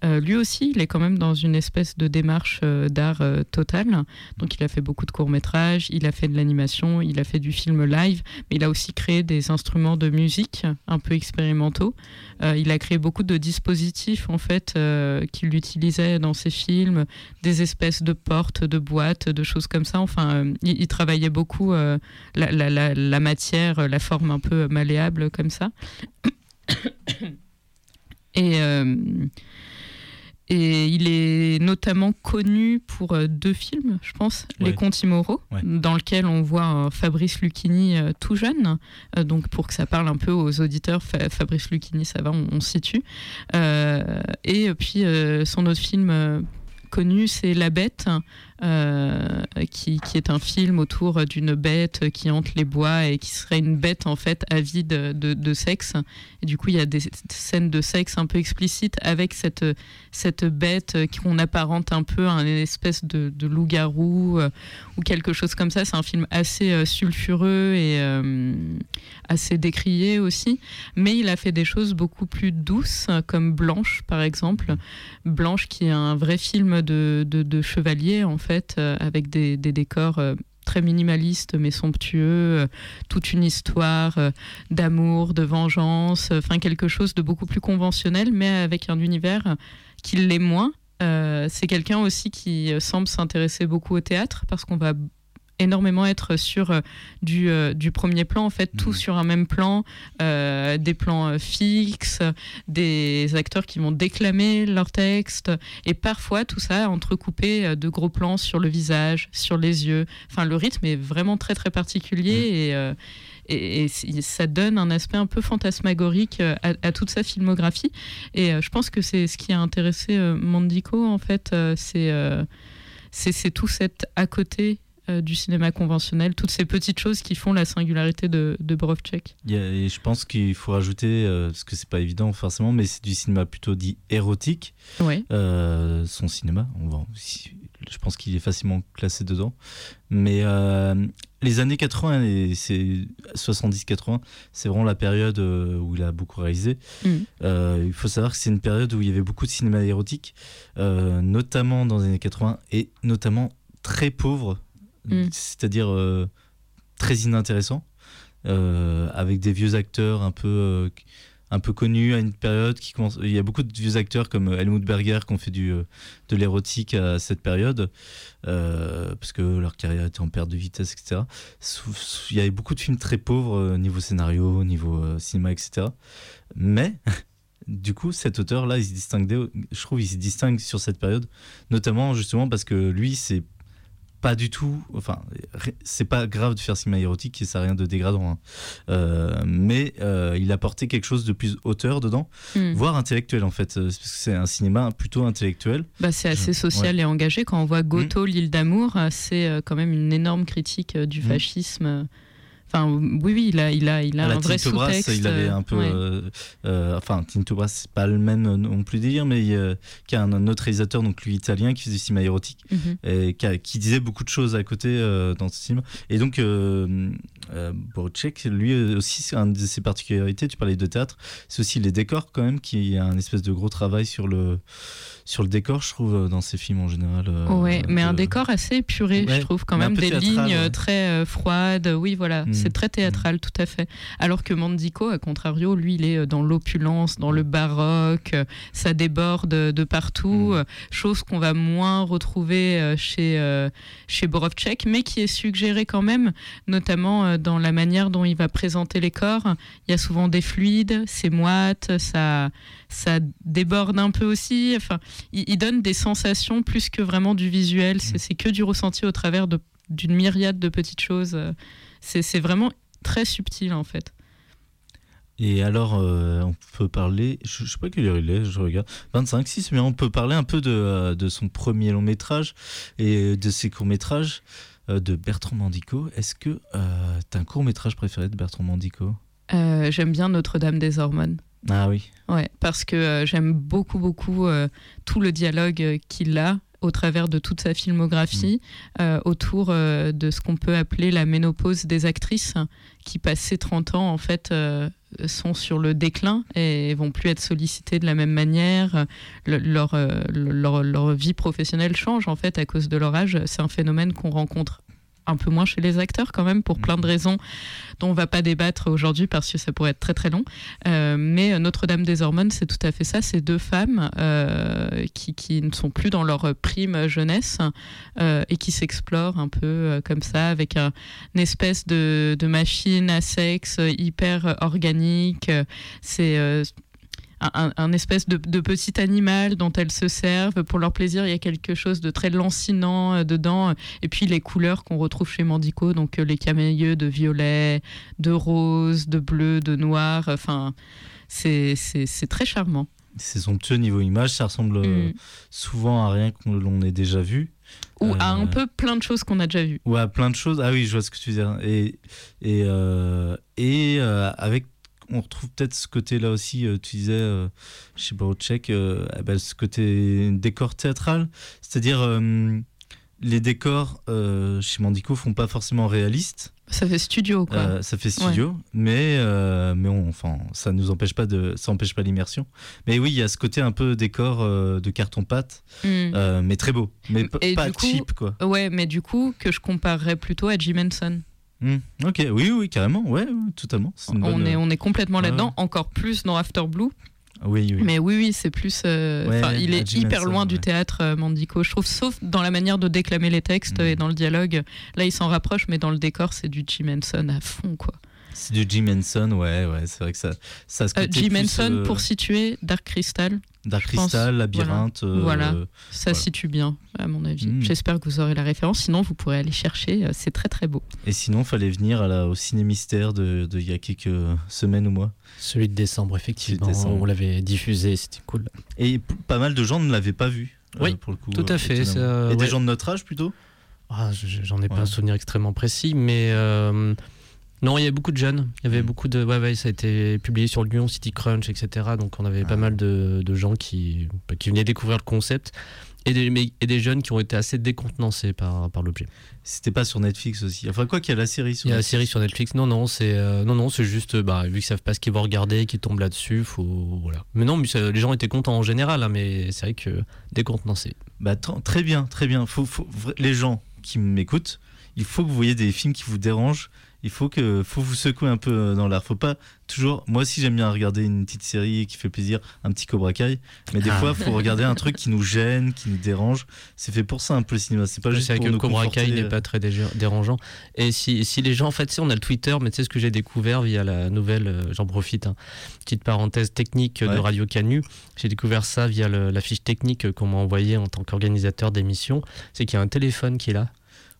Euh, lui aussi, il est quand même dans une espèce de démarche euh, d'art euh, totale. Donc, il a fait beaucoup de courts-métrages, il a fait de l'animation, il a fait du film live, mais il a aussi créé des instruments de musique un peu expérimentaux. Euh, il a créé beaucoup de dispositifs, en fait, euh, qu'il utilisait dans ses films, des espèces de portes, de boîtes, de choses comme ça. Enfin, euh, il, il travaillait beaucoup euh, la, la, la, la matière, la forme un peu malléable, comme ça. Et... Euh, Et il est notamment connu pour deux films, je pense, ouais. Les Contes immoraux, ouais. dans lequel on voit Fabrice Lucchini tout jeune. Donc, pour que ça parle un peu aux auditeurs, Fabrice Lucchini, ça va, on, on situe. Euh, et puis, euh, son autre film connu, c'est La Bête, euh, qui, qui est un film autour d'une bête qui hante les bois et qui serait une bête en fait avide de, de sexe. Et du coup, il y a des scènes de sexe un peu explicites avec cette, cette bête qu'on apparente un peu à une espèce de, de loup-garou euh, ou quelque chose comme ça. C'est un film assez euh, sulfureux et euh, assez décrié aussi. Mais il a fait des choses beaucoup plus douces, comme Blanche par exemple. Blanche qui est un vrai film de, de, de chevalier en fait, euh, avec des, des décors euh, très minimalistes mais somptueux, euh, toute une histoire euh, d'amour, de vengeance, enfin euh, quelque chose de beaucoup plus conventionnel mais avec un univers qui l'est moins. Euh, c'est quelqu'un aussi qui semble s'intéresser beaucoup au théâtre parce qu'on va énormément être sur euh, du, euh, du premier plan, en fait, mmh. tout sur un même plan, euh, des plans euh, fixes, des acteurs qui vont déclamer leurs textes, et parfois tout ça entrecoupé euh, de gros plans sur le visage, sur les yeux. Enfin, le rythme est vraiment très très particulier, mmh. et, euh, et, et ça donne un aspect un peu fantasmagorique euh, à, à toute sa filmographie, et euh, je pense que c'est ce qui a intéressé euh, Mandico, en fait, euh, c'est, euh, c'est, c'est tout cet à côté du cinéma conventionnel, toutes ces petites choses qui font la singularité de, de Borowczyk. Yeah, et je pense qu'il faut rajouter, euh, parce que c'est pas évident forcément, mais c'est du cinéma plutôt dit érotique. Ouais. Euh, son cinéma, on va, je pense qu'il est facilement classé dedans. Mais euh, les années quatre-vingts et c'est soixante-dix quatre-vingts, c'est vraiment la période où il a beaucoup réalisé. Mmh. Euh, il faut savoir que c'est une période où il y avait beaucoup de cinéma érotique, euh, notamment dans les années quatre-vingts et notamment très pauvre. Mmh. C'est-à-dire euh, très inintéressant, euh, avec des vieux acteurs un peu, euh, un peu connus à une période qui commence... Il y a beaucoup de vieux acteurs comme Helmut Berger qui ont fait du, de l'érotique à cette période, euh, parce que leur carrière était en perte de vitesse, et cetera. Il y avait beaucoup de films très pauvres niveau scénario, niveau euh, cinéma, et cetera. Mais... Du coup, cet auteur-là, il se distingue, je trouve il se distingue sur cette période, notamment justement parce que lui, c'est pas du tout, enfin, c'est pas grave de faire cinéma érotique et ça n'a rien de dégradant. Hein. Euh, mais euh, il apportait quelque chose de plus auteur dedans, mmh. voire intellectuel en fait, parce que c'est un cinéma plutôt intellectuel. Bah, c'est assez social ouais. et engagé. Quand on voit Goto, mmh. L'île d'amour, c'est quand même une énorme critique du fascisme. Mmh. Enfin, oui, oui, il a, il a, il a un vrai sous-texte. Il avait un peu, ouais. euh, euh, enfin, Tinto Brass, c'est pas le même non plus délire, mais euh, qui a un, un autre réalisateur, donc lui italien, qui faisait du cinéma érotique, mm-hmm. et qui, a, qui disait beaucoup de choses à côté euh, dans ce film. Et donc, euh, euh, Borowczyk, lui aussi, c'est une de ses particularités. Tu parlais de théâtre, c'est aussi les décors quand même, qui a un espèce de gros travail sur le sur le décor, je trouve, dans ces films en général. Euh, ouais, mais euh, un décor assez épuré, ouais, je trouve quand même, des lignes ouais. très euh, froides. Oui, voilà. Mm. C'est très théâtral, tout à fait. Alors que Mandico, à contrario, lui, il est dans l'opulence, dans le baroque, ça déborde de partout, mmh. chose qu'on va moins retrouver chez, chez Borowczyk, mais qui est suggérée quand même, notamment dans la manière dont il va présenter les corps. Il y a souvent des fluides, c'est moite, ça, ça déborde un peu aussi. Enfin, il, il donne des sensations plus que vraiment du visuel, c'est, c'est que du ressenti au travers de, d'une myriade de petites choses. C'est, c'est vraiment très subtil en fait. Et alors, euh, on peut parler, je ne sais pas quelle heure il est, je regarde, vingt-cinq six, mais on peut parler un peu de, de son premier long métrage et de ses courts métrages de Bertrand Mandico. Est-ce que euh, tu as un court métrage préféré de Bertrand Mandico ? euh, J'aime bien Notre-Dame des Hormones. Ah oui. Ouais, parce que euh, j'aime beaucoup, beaucoup euh, tout le dialogue qu'il a au travers de toute sa filmographie, mmh. euh, autour euh, de ce qu'on peut appeler la ménopause des actrices, qui passé trente ans, en fait, euh, sont sur le déclin et vont plus être sollicitées de la même manière. Le, leur, euh, leur, leur vie professionnelle change, en fait, à cause de leur âge. C'est un phénomène qu'on rencontre un peu moins chez les acteurs quand même, pour plein de raisons dont on ne va pas débattre aujourd'hui parce que ça pourrait être très très long. Euh, mais Notre-Dame des Hormones, c'est tout à fait ça. C'est deux femmes euh, qui, qui ne sont plus dans leur prime jeunesse euh, et qui s'explorent un peu euh, comme ça, avec un, une espèce de, de machine à sexe hyper organique. C'est... Euh, Un, un espèce de, de petit animal dont elles se servent pour leur plaisir. Il y a quelque chose de très lancinant dedans, et puis les couleurs qu'on retrouve chez Mandico, donc les camélieux de violet, de rose, de bleu, de noir, enfin c'est, c'est, c'est très charmant. C'est somptueux niveau image, ça ressemble mmh. souvent à rien qu'on ait déjà vu. Ou à euh... un peu plein de choses qu'on a déjà vues. Ou à plein de choses, ah oui je vois ce que tu veux dire. Et, et, euh, et euh, avec on retrouve peut-être ce côté-là aussi, euh, tu disais, euh, chez Borowczyk, euh, eh ben, ce côté décor théâtral. C'est-à-dire, euh, les décors euh, chez Mandico ne font pas forcément réalistes. Ça fait studio, quoi. Euh, ça fait studio, ouais. mais, euh, mais on, enfin, ça nous empêche pas de, ça empêche pas l'immersion. Mais oui, il y a ce côté un peu décor euh, de carton-pâte, mm. euh, mais très beau, mais p- pas coup, cheap, quoi. Ouais, mais du coup, que je comparerais plutôt à Jim Henson. Mmh. Ok, oui, oui, carrément, ouais, ouais totalement. C'est une bonne... on, est, on est complètement là-dedans, ouais. Encore plus dans After Blue. Oui, oui. Mais oui, oui, c'est plus. Euh, ouais, il est hyper loin ouais. du théâtre, euh, Mandico, je trouve, sauf dans la manière de déclamer les textes mmh. et dans le dialogue. Là, il s'en rapproche, mais dans le décor, c'est du Jim Henson à fond, quoi. C'est du Jim Henson, ouais, ouais, c'est vrai que ça. ça se euh, Jim Henson, euh... pour situer Dark Crystal. Dark Crystal, Labyrinthe. Voilà, euh, voilà. ça voilà. situe bien, à mon avis. Mmh. J'espère que vous aurez la référence, sinon vous pourrez aller chercher, c'est très très beau. Et sinon, il fallait venir à la, au Ciné Mystère de, de, il y a quelques semaines ou mois. Celui de décembre, effectivement. De décembre. On l'avait diffusé, c'était cool. Et p- pas mal de gens ne l'avaient pas vu, oui, euh, pour le coup. Tout à fait. Ça, euh, Et ouais. des gens de notre âge plutôt ah, J'en ai ouais. pas un souvenir extrêmement précis, mais. Euh, Non, il y avait beaucoup de jeunes. Il y avait mmh. beaucoup de. Ouais, ouais, ça a été publié sur Lyon, City Crunch, et cetera. Donc, on avait ah. pas mal de, de gens qui, qui venaient découvrir le concept et des, mais, et des jeunes qui ont été assez décontenancés par, par l'objet. C'était pas sur Netflix aussi. Enfin, quoi qu'il y a la série sur Netflix. Il y a la série sur Netflix. Non, non, c'est, euh, non, non, c'est juste. Bah, vu qu'ils savent pas ce qu'ils vont regarder, qu'ils tombent là-dessus, faut. Voilà. Mais non, mais ça, les gens étaient contents en général, hein, mais c'est vrai que décontenancés. Bah, t- très bien, très bien. Faut, faut, les gens qui m'écoutent, il faut que vous voyez des films qui vous dérangent. Il faut que faut vous secouer un peu dans l'art. Faut pas toujours. Moi aussi j'aime bien regarder une petite série qui fait plaisir, un petit Cobra Kai. Mais des ah. fois faut regarder un truc qui nous gêne, qui nous dérange. C'est fait pour ça un peu le cinéma. C'est pas c'est juste pour que nous Cobra Kai n'est pas très dérangeant. Et si si les gens en fait, si on a le Twitter, mais tu sais ce que j'ai découvert via la nouvelle. J'en profite. Hein, petite parenthèse technique ouais. de Radio Canu. J'ai découvert ça via le, la fiche technique qu'on m'a envoyée en tant qu'organisateur d'émission. C'est qu'il y a un téléphone qui est là.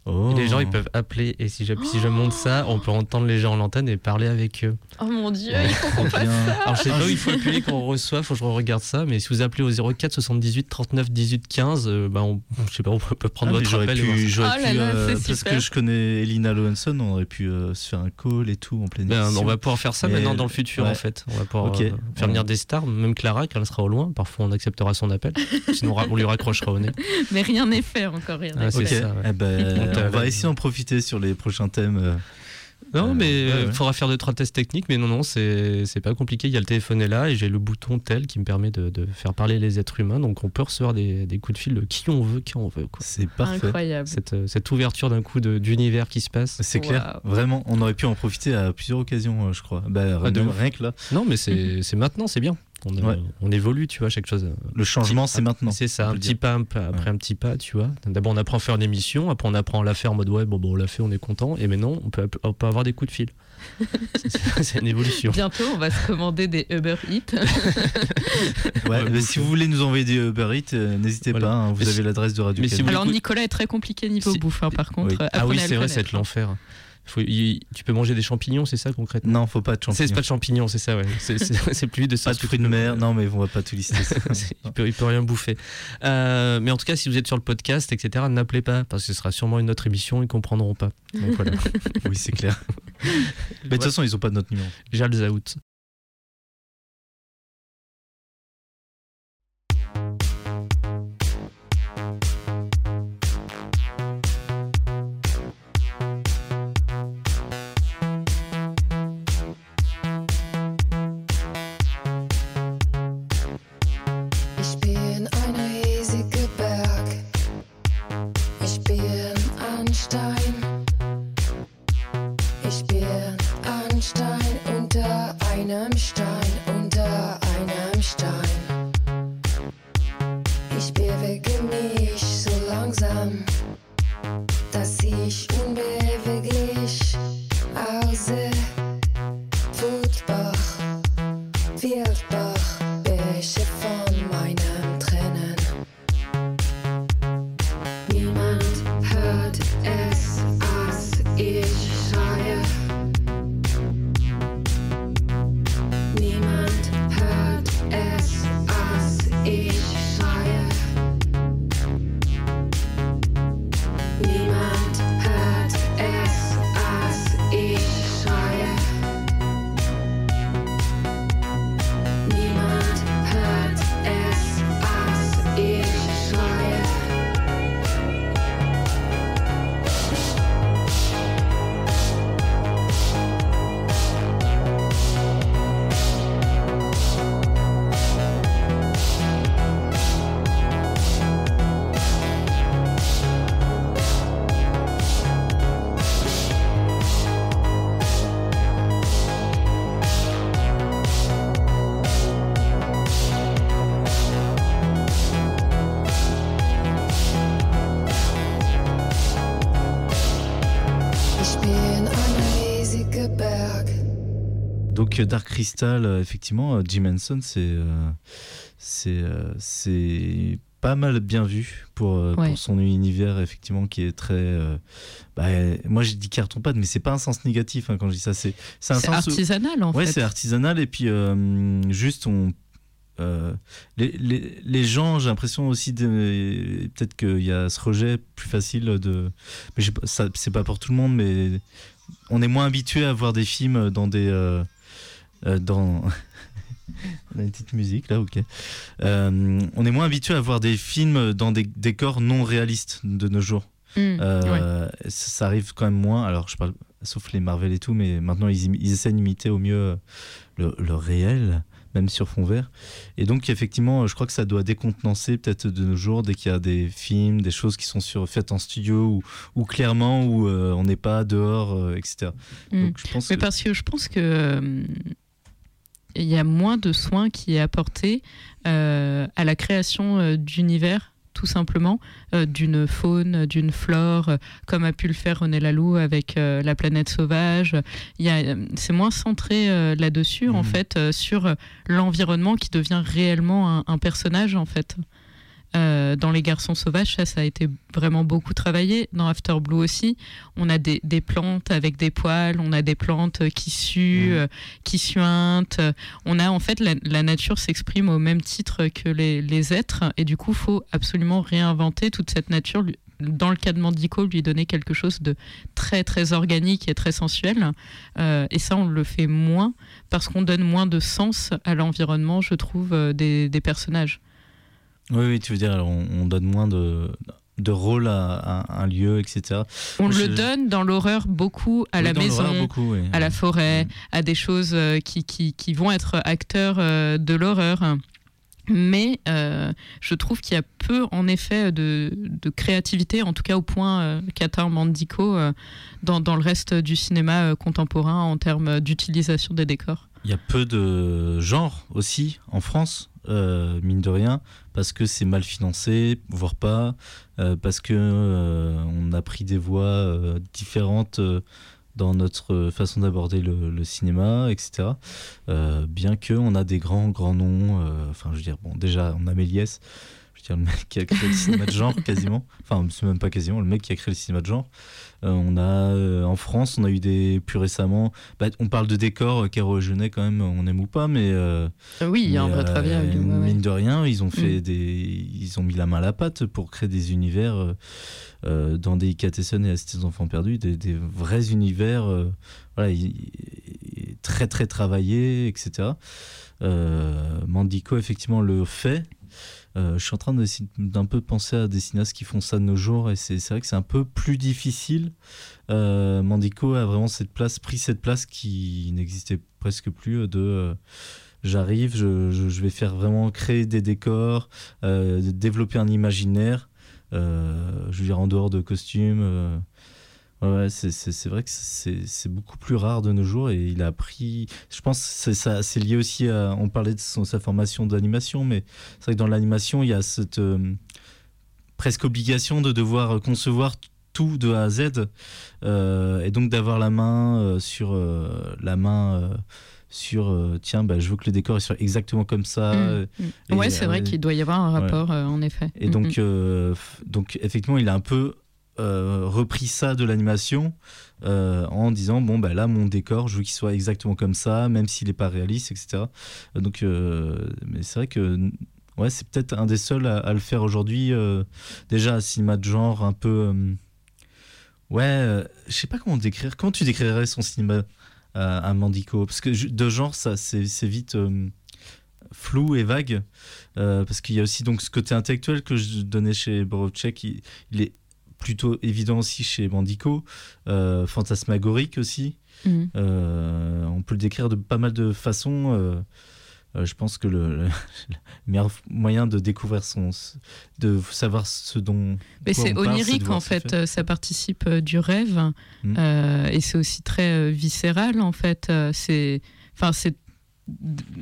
Oh. Et les gens, ils peuvent appeler, et si je, oh. si je monte ça, on peut entendre les gens en l'antenne et parler avec eux. Oh mon Dieu, il faut qu'on fasse ça. Alors je sais pas, il faut appuyer qu'on reçoive, faut que je regarde ça, mais si vous appelez au zéro quatre soixante-dix-huit trente-neuf dix-huit quinze, euh, bah on, je sais pas, on peut prendre ah, votre appel. Pu, oh là pu, là, euh, parce super. que je connais Elina Lovenson, on aurait pu euh, se faire un call et tout en pleine ben, émission. On va pouvoir faire ça mais maintenant dans le futur ouais. en fait. On va pouvoir okay. euh, faire venir des stars, même Clara quand elle sera au loin, parfois on acceptera son appel, sinon on lui raccrochera au nez. Mais rien n'est fait encore, rien n'est ah, fait. Ça, ouais. eh ben, Euh, on va essayer d'en profiter sur les prochains thèmes. Non, euh, mais il ouais, ouais. faudra faire deux, trois tests techniques. Mais non, non, c'est pas compliqué. Il y a le téléphone est là et j'ai le bouton tel qui me permet de, de faire parler les êtres humains. Donc on peut recevoir des, des coups de fil de qui on veut, qui on veut. C'est parfait. Incroyable. Cette, cette ouverture d'un coup d'univers qui se passe. C'est clair. Wow. Vraiment, on aurait pu en profiter à plusieurs occasions, je crois. Bah, ah, de rien que là. Non, mais c'est maintenant, c'est bien. On, ouais. euh, on évolue, tu vois, chaque chose. Le changement, c'est maintenant. C'est ça, un petit dire. pas un peu, après ouais. un petit pas, tu vois. D'abord, on apprend à faire une émission, après, on apprend à la faire en mode ouais, bon, bon on l'a fait, on est content, et maintenant, on peut, on peut avoir des coups de fil. C'est une évolution. Bientôt, on va se commander des Uber Eats. ouais, mais si vous voulez nous envoyer des Uber Eats, euh, n'hésitez voilà. pas, hein, vous mais avez si... l'adresse de Radio Canu. Si Alors, Nicolas est très compliqué niveau si... bouffe, hein, par contre. Oui. Ah oui, c'est vrai, c'est l'enfer. Faut, y, tu peux manger des champignons, c'est ça concrètement? Non, faut pas de champignons. C'est pas de champignons, c'est ça, ouais. C'est plus de ça. Pas de fruits de mer, non, mais on va pas tout lister. il, peut, il peut rien bouffer. Euh, mais en tout cas, si vous êtes sur le podcast, et cetera, n'appelez pas, parce que ce sera sûrement une autre émission, ils comprendront pas. Donc, voilà. oui, c'est clair. mais de toute façon, ils ont pas de notre numéro. Jal's out. Dark Crystal, effectivement, Jim Henson, c'est euh, c'est euh, c'est pas mal bien vu pour, euh, ouais. pour son univers, effectivement, qui est très. Euh, bah, moi, je dis carton-pâte, mais c'est pas un sens négatif hein, quand je dis ça. C'est artisanal, où, en ouais, fait. Ouais, c'est artisanal, et puis euh, juste on. Euh, les, les, les gens, j'ai l'impression aussi peut-être qu'il y a ce rejet plus facile de. Mais c'est pas pour tout le monde, mais on est moins habitué à voir des films dans des. Euh, Euh, dans on a une petite musique là, ok. Euh, on est moins habitué à voir des films dans des décors non réalistes de nos jours. Mmh, euh, ouais. Ça arrive quand même moins. Alors je parle, sauf les Marvel et tout, mais maintenant ils, ils essaient d'imiter au mieux le, le réel, même sur fond vert. Et donc effectivement, je crois que ça doit décontenancer peut-être de nos jours dès qu'il y a des films, des choses qui sont sur, faites en studio ou, ou clairement où euh, on n'est pas dehors, euh, et cetera. Mmh. Donc, je pense mais que... parce que je pense que euh... il y a moins de soins qui est apporté euh, à la création euh, d'univers, tout simplement, euh, d'une faune, d'une flore, euh, comme a pu le faire René Laloux avec euh, La planète sauvage. C'est moins centré euh, là-dessus, mmh. en fait, euh, sur l'environnement qui devient réellement un, un personnage, en fait. Euh, dans Les Garçons Sauvages, ça, ça a été vraiment beaucoup travaillé. Dans After Blue aussi, on a des, des plantes avec des poils, on a des plantes qui suent, mmh. euh, qui suintent. On a en fait, la, la nature s'exprime au même titre que les, les êtres, et du coup, il faut absolument réinventer toute cette nature. Dans le cas de Mandico, lui donner quelque chose de très très organique et très sensuel, euh, et ça on le fait moins parce qu'on donne moins de sens à l'environnement, je trouve, euh, des, des personnages. Oui, oui, tu veux dire, alors on, on donne moins de, de rôle à, à un lieu, et cetera. On je, le donne dans l'horreur beaucoup, à oui, la maison, beaucoup, oui. à la forêt, oui. à des choses qui, qui, qui vont être acteurs de l'horreur. Mais euh, je trouve qu'il y a peu, en effet, de, de créativité, en tout cas au point euh, qu'atteint Mandico euh, dans, dans le reste du cinéma euh, contemporain en termes d'utilisation des décors. Il y a peu de genre aussi en France, euh, mine de rien, parce que c'est mal financé, voire pas, euh, parce qu'on euh, a pris des voies euh, différentes euh, dans notre façon d'aborder le, le cinéma, et cetera. Euh, bien qu'on a des grands, grands noms. Euh, enfin, je veux dire, bon, déjà, on a Méliès, je veux dire, le mec qui a créé le cinéma de genre, quasiment. Enfin, c'est même pas quasiment, le mec qui a créé le cinéma de genre. Euh, on a, euh, en France, on a eu des, plus récemment... Bah, on parle de décors, Caro et Jeunet, quand même, on aime ou pas, mais... Euh, oui, il y a un vrai travail. Euh, mine ouais. de rien, ils ont, fait mmh. des, ils ont mis la main à la pâte pour créer des univers... Euh, Euh, dans des Catéson et la Cité des Enfants Perdus, des, des vrais univers euh, voilà, y, y, très très travaillés, et cetera. Euh, Mandico, effectivement, le fait. Euh, je suis en train de, d'un peu penser à des cinéastes qui font ça de nos jours, et c'est, c'est vrai que c'est un peu plus difficile. Euh, Mandico a vraiment cette place, pris cette place qui n'existait presque plus de... Euh, j'arrive, je, je, je vais faire vraiment créer des décors, euh, développer un imaginaire. Euh, je veux dire en dehors de costumes euh, ouais, c'est, c'est, c'est vrai que c'est, c'est beaucoup plus rare de nos jours, et il a pris, je pense c'est, ça, c'est lié aussi à, on parlait de son, sa formation d'animation, mais c'est vrai que dans l'animation il y a cette euh, presque obligation de devoir concevoir tout de A à Z, euh, et donc d'avoir la main euh, sur euh, la main euh, sur euh, tiens bah, je veux que le décor soit exactement comme ça. Mmh, mmh. Ouais, c'est euh, vrai qu'il doit y avoir un rapport, ouais. euh, en effet. Et mmh, donc, mmh. Euh, donc effectivement il a un peu euh, repris ça de l'animation euh, en disant bon bah là mon décor je veux qu'il soit exactement comme ça même s'il n'est pas réaliste, et cetera. Donc euh, mais c'est vrai que ouais c'est peut-être un des seuls à, à le faire aujourd'hui, euh, déjà un cinéma de genre un peu euh, ouais euh, je sais pas comment décrire, comment tu décrirais son cinéma à Mandico, parce que de genre ça c'est, c'est vite euh, flou et vague, euh, parce qu'il y a aussi donc ce côté intellectuel que je donnais chez Borowczyk, il, il est plutôt évident aussi chez Mandico, euh, fantasmagorique aussi, mmh. euh, on peut le décrire de pas mal de façons, euh, euh, je pense que le, le meilleur moyen de découvrir son, de savoir ce dont mais c'est onirique parle, c'est en fait, fait ça participe du rêve, mmh. euh, et c'est aussi très viscéral en fait, c'est, enfin c'est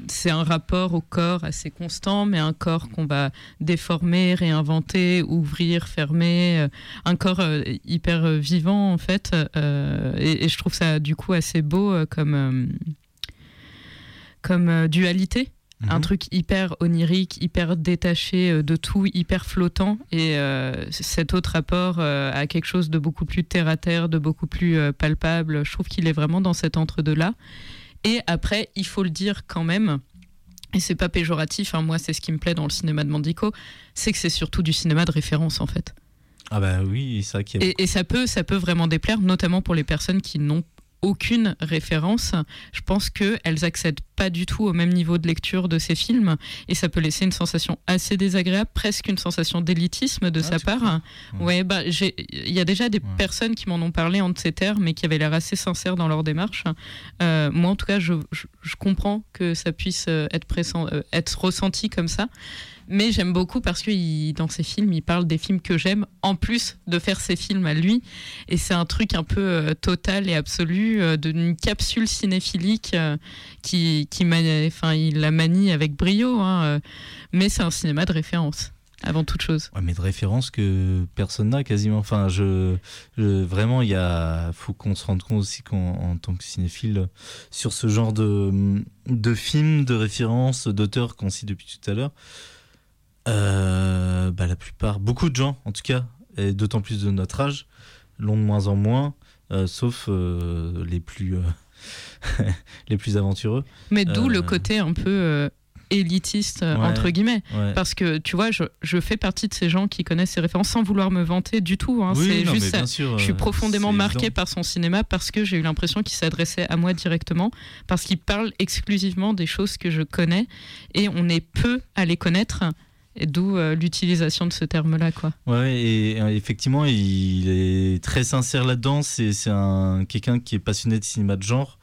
c'est un rapport au corps assez constant, mais un corps qu'on va déformer, réinventer, ouvrir, fermer, un corps hyper vivant en fait, euh, et, et je trouve ça du coup assez beau comme comme dualité. Mmh. Un truc hyper onirique, hyper détaché de tout, hyper flottant, et euh, cet autre rapport euh, à quelque chose de beaucoup plus terre à terre, de beaucoup plus euh, palpable. Je trouve qu'il est vraiment dans cet entre-deux là. Et après, il faut le dire quand même, et c'est pas péjoratif, hein, moi c'est ce qui me plaît dans le cinéma de Mandico, c'est que c'est surtout du cinéma de référence en fait. Ah bah oui, c'est vrai qu'il y a... et, et ça peut, ça peut vraiment déplaire, notamment pour les personnes qui n'ont pas aucune référence, je pense qu'elles n'accèdent pas du tout au même niveau de lecture de ces films, et ça peut laisser une sensation assez désagréable, presque une sensation d'élitisme de ah, sa part. Ouais. Ouais, bah, j'ai... y a déjà des ouais. personnes qui m'en ont parlé en de ces termes, mais qui avaient l'air assez sincères dans leur démarche. Euh, moi, en tout cas, je, je, je comprends que ça puisse être, pressant, euh, être ressenti comme ça, mais j'aime beaucoup parce que il, dans ses films, il parle des films que j'aime, en plus de faire ses films à lui, et c'est un truc un peu euh, total et absolu, euh, d'une capsule cinéphilique euh, qui, qui manie, enfin, il la manie avec brio, hein, euh, mais c'est un cinéma de référence, avant toute chose. Ouais, mais de référence que personne n'a quasiment, enfin, je, je, vraiment, il y a, faut qu'on se rende compte aussi qu'en tant que cinéphile, sur ce genre de, de films, de références, d'auteurs qu'on cite depuis tout à l'heure, euh, bah, la plupart, beaucoup de gens en tout cas, et d'autant plus de notre âge, l'ont de moins en moins, euh, sauf euh, les plus euh, les plus aventureux. Mais d'où euh, le côté un peu euh, élitiste, ouais, entre guillemets, ouais. Parce que tu vois, je, je fais partie de ces gens qui connaissent ces références sans vouloir me vanter du tout, hein. Oui, c'est non, juste ça. Sûr, je suis profondément marquée par son cinéma parce que j'ai eu l'impression qu'il s'adressait à moi directement, parce qu'il parle exclusivement des choses que je connais et on est peu à les connaître. Et d'où euh, l'utilisation de ce terme-là, quoi. Ouais, et euh, effectivement, il est très sincère là-dedans. C'est, c'est un, quelqu'un qui est passionné de cinéma de genre,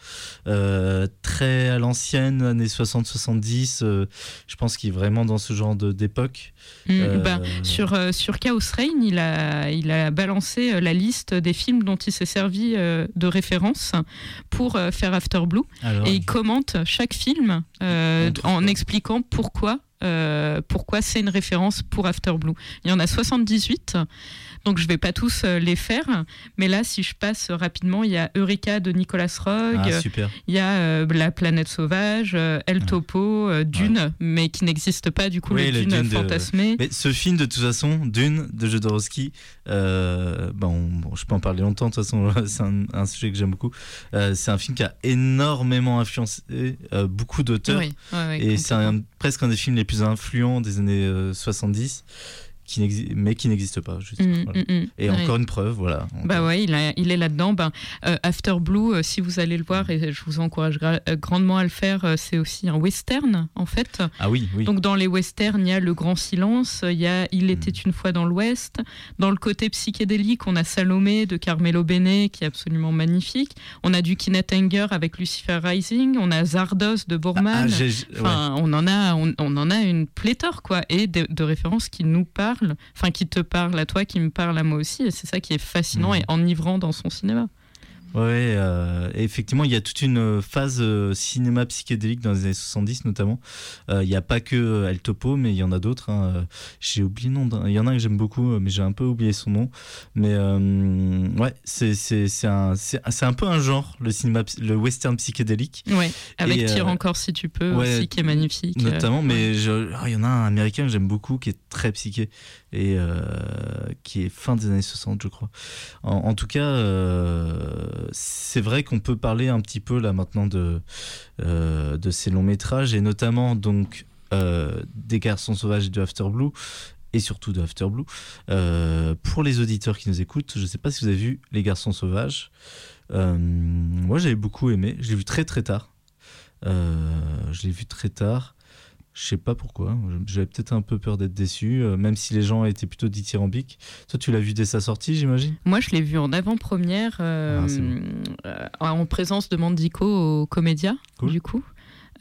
euh, très à l'ancienne, années soixante soixante-dix. Euh, je pense qu'il est vraiment dans ce genre de, d'époque. Mmh, euh, bah, sur, euh, sur Chaos Reign, il a, il a balancé la liste des films dont il s'est servi euh, de référence pour euh, faire After Blue. Alors, et il commente chaque film euh, en expliquant pourquoi. Euh, pourquoi c'est une référence pour After Blue. Il y en a soixante-dix-huit, donc je ne vais pas tous euh, les faire, mais là, si je passe rapidement, il y a Eureka de Nicolas Roeg, ah, il y a euh, La planète sauvage, euh, El Topo, euh, Dune, ouais. Mais qui n'existe pas, du coup, oui, le Dune, Dune de... fantasmé. Mais ce film, de toute façon, Dune, de Jodorowsky, euh, ben on, bon, je peux en parler longtemps, de toute façon, c'est un, un sujet que j'aime beaucoup. Euh, c'est un film qui a énormément influencé euh, beaucoup d'auteurs, oui, ouais, ouais, et c'est un, presque un des films les plus influent des années euh, soixante-dix, qui mais qui n'existe pas. Juste, mmh, voilà. Mmh, et ouais. Encore une preuve, voilà. Bah ouais, il, a, il est là-dedans. Ben, euh, After Blue, euh, si vous allez le voir, et je vous encourage gra- grandement à le faire, euh, c'est aussi un western, en fait. Ah oui, oui. Donc dans les westerns, il y a Le Grand Silence, il y a Il était mmh. une fois dans l'Ouest. Dans le côté psychédélique, on a Salomé de Carmelo Bene, qui est absolument magnifique. On a du Kenneth Anger avec Lucifer Rising. On a Zardos de Borman. Ah, ah, enfin, ouais. on, en a, on, on en a une pléthore, quoi, et de, de références qui nous parlent. Enfin, qui te parle à toi, qui me parle à moi aussi, et c'est ça qui est fascinant mmh. et enivrant dans son cinéma. Ouais, euh, effectivement, il y a toute une phase euh, cinéma psychédélique dans les années soixante-dix, notamment. Euh, il n'y a pas que El Topo, mais il y en a d'autres. Hein. J'ai oublié le nom d'un... Il y en a un que j'aime beaucoup, mais j'ai un peu oublié son nom. Mais euh, ouais, c'est, c'est, c'est, un, c'est, c'est un peu un genre, le cinéma, le western psychédélique. Ouais, avec et, Tire euh, encore si tu peux, ouais, aussi, qui est magnifique. Notamment, euh, mais ouais. je, alors, il y en a un américain que j'aime beaucoup, qui est très psyché, et euh, qui est fin des années soixante, je crois. En, en tout cas... Euh, c'est vrai qu'on peut parler un petit peu là maintenant de, euh, de ces longs métrages et notamment donc euh, des Garçons Sauvages et de After Blue et surtout de After Blue. Euh, pour les auditeurs qui nous écoutent, je ne sais pas si vous avez vu Les Garçons Sauvages. Euh, moi, j'avais beaucoup aimé. Je l'ai vu très très tard. Euh, je l'ai vu très tard. Je sais pas pourquoi. J'avais peut-être un peu peur d'être déçu, euh, même si les gens étaient plutôt dithyrambiques. Toi, tu l'as vu dès sa sortie, j'imagine ? Moi, je l'ai vu en avant-première, euh, ah, euh, en présence de Mandico au Comédia, cool. Du coup.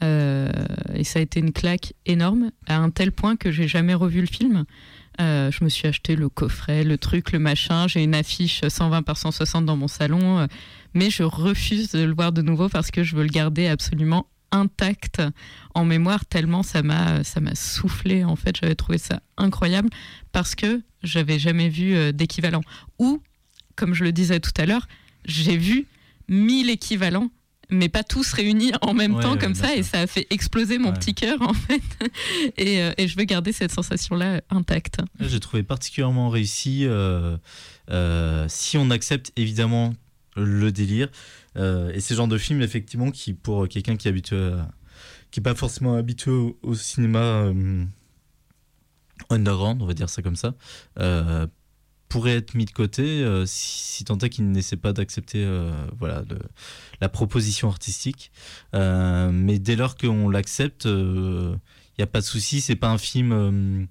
Euh, et ça a été une claque énorme, à un tel point que j'ai jamais revu le film. Euh, je me suis acheté le coffret, le truc, le machin. J'ai une affiche cent vingt par cent soixante dans mon salon, euh, mais je refuse de le voir de nouveau parce que je veux le garder absolument intact en mémoire, tellement ça m'a, ça m'a soufflé, en fait. J'avais trouvé ça incroyable parce que j'avais jamais vu euh, d'équivalent, ou comme je le disais tout à l'heure, j'ai vu mille équivalents mais pas tous réunis en même ouais, temps comme ça, ça et ça a fait exploser mon ouais. petit cœur, en fait. et, euh, et je veux garder cette sensation-là intacte. J'ai trouvé particulièrement réussi euh, euh, si on accepte évidemment le délire. Euh, et c'est le genre de film, effectivement, qui, pour quelqu'un qui est habitué à, qui n'est pas forcément habitué au, au cinéma euh, underground, on va dire ça comme ça, euh, pourrait être mis de côté euh, si, si tant est qu'il n'essaie pas d'accepter euh, voilà, le, la proposition artistique. Euh, mais dès lors qu'on l'accepte, il euh, n'y a pas de souci, c'est pas un film... Euh,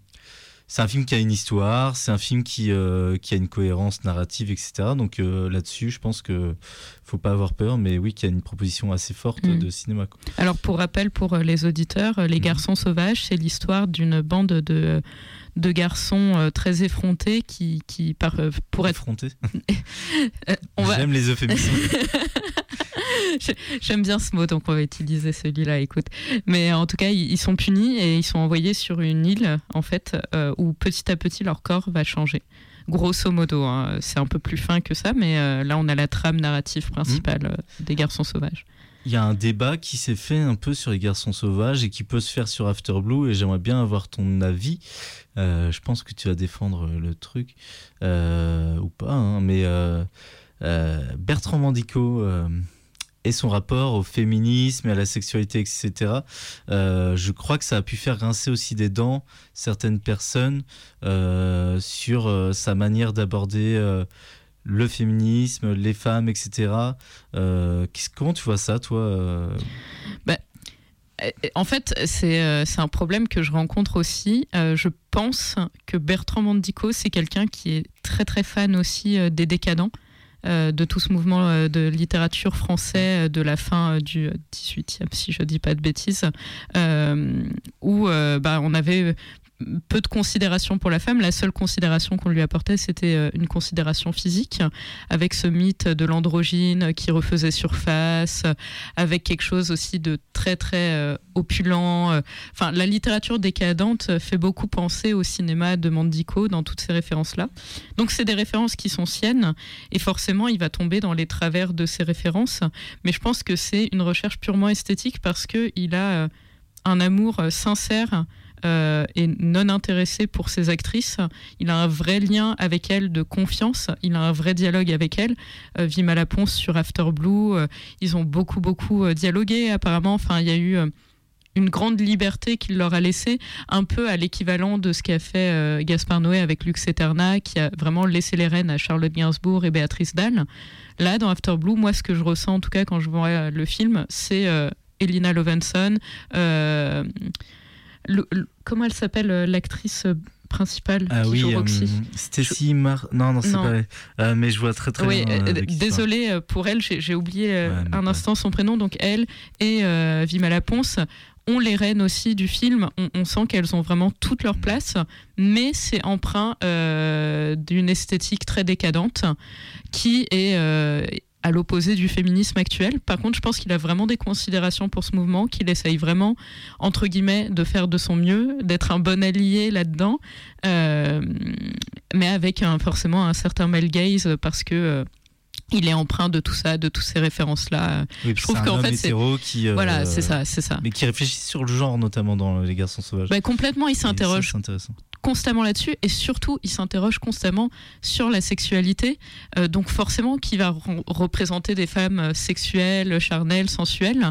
C'est un film qui a une histoire, c'est un film qui, euh, qui a une cohérence narrative, et cetera. Donc euh, là-dessus, je pense qu'il ne faut pas avoir peur, mais oui, qu'il y a une proposition assez forte mmh. de cinéma. Quoi. Alors pour rappel, pour les auditeurs, Les Garçons mmh. Sauvages, c'est l'histoire d'une bande de, de garçons très effrontés qui, qui par, pour être... Effrontés on va... J'aime les euphémismes. J'aime bien ce mot, donc on va utiliser celui-là, écoute. Mais en tout cas, ils sont punis et ils sont envoyés sur une île, en fait, euh, où petit à petit, leur corps va changer. Grosso modo, hein. C'est un peu plus fin que ça, mais euh, là, on a la trame narrative principale mmh. des Garçons Sauvages. Il y a un débat qui s'est fait un peu sur Les Garçons Sauvages et qui peut se faire sur After Blue, et j'aimerais bien avoir ton avis. Euh, je pense que tu vas défendre le truc, euh, ou pas, hein, mais euh, euh, Bertrand Mandico euh, et son rapport au féminisme et à la sexualité, et cetera. Euh, je crois que ça a pu faire rincer aussi des dents certaines personnes euh, sur euh, sa manière d'aborder... Euh, le féminisme, les femmes, et cetera. Euh, comment tu vois ça, toi ? Bah, en fait, c'est, c'est un problème que je rencontre aussi. Euh, je pense que Bertrand Mandico, c'est quelqu'un qui est très, très fan aussi des décadents, euh, de tout ce mouvement de littérature français de la fin du dix-huitième, si je ne dis pas de bêtises, euh, où euh, bah, on avait... peu de considération pour la femme. La seule considération qu'on lui apportait, c'était une considération physique, avec ce mythe de l'androgyne qui refaisait surface, avec quelque chose aussi de très très opulent. Enfin, la littérature décadente fait beaucoup penser au cinéma de Mandico dans toutes ces références-là. Donc c'est des références qui sont siennes, et forcément il va tomber dans les travers de ces références, mais je pense que c'est une recherche purement esthétique, parce qu'il a un amour sincère Euh, et non intéressé pour ses actrices. Il a un vrai lien avec elles de confiance, il a un vrai dialogue avec elles. euh, Vimala Pons sur After Blue, euh, ils ont beaucoup beaucoup euh, dialogué apparemment. Enfin, il y a eu euh, une grande liberté qu'il leur a laissée, un peu à l'équivalent de ce qu'a fait euh, Gaspard Noé avec Lux Eterna, qui a vraiment laissé les rênes à Charlotte Gainsbourg et Béatrice Dalle. Là, dans After Blue, moi ce que je ressens en tout cas quand je vois euh, le film, c'est euh, Elina Lovenson, euh, Le, le, comment elle s'appelle euh, l'actrice principale ah qui oui, joue Roxy, euh, Stacy Mar... Non, non, c'est non. pas... Euh, mais je vois très très oui, bien... Euh, Désolée pour elle, j'ai, j'ai oublié euh, ouais, un ouais. instant son prénom. Donc elle et euh, Vimala Pons ont les rênes aussi du film. On, on sent qu'elles ont vraiment toute leur place, mais c'est empreint euh, d'une esthétique très décadente qui est... Euh, à l'opposé du féminisme actuel. Par contre, je pense qu'il a vraiment des considérations pour ce mouvement, qu'il essaye vraiment, entre guillemets, de faire de son mieux, d'être un bon allié là-dedans, euh, mais avec un, forcément un certain male gaze, parce que euh, il est empreint de tout ça, de toutes ces références-là. Oui, je trouve c'est qu'en un fait, c'est qui, euh, voilà, c'est ça, c'est ça. Mais qui réfléchit sur le genre, notamment dans Les Garçons Sauvages. Bah, complètement, il s'interroge. Et ça, c'est constamment là-dessus, et surtout il s'interroge constamment sur la sexualité, euh, donc forcément qui va re- représenter des femmes sexuelles, charnelles, sensuelles,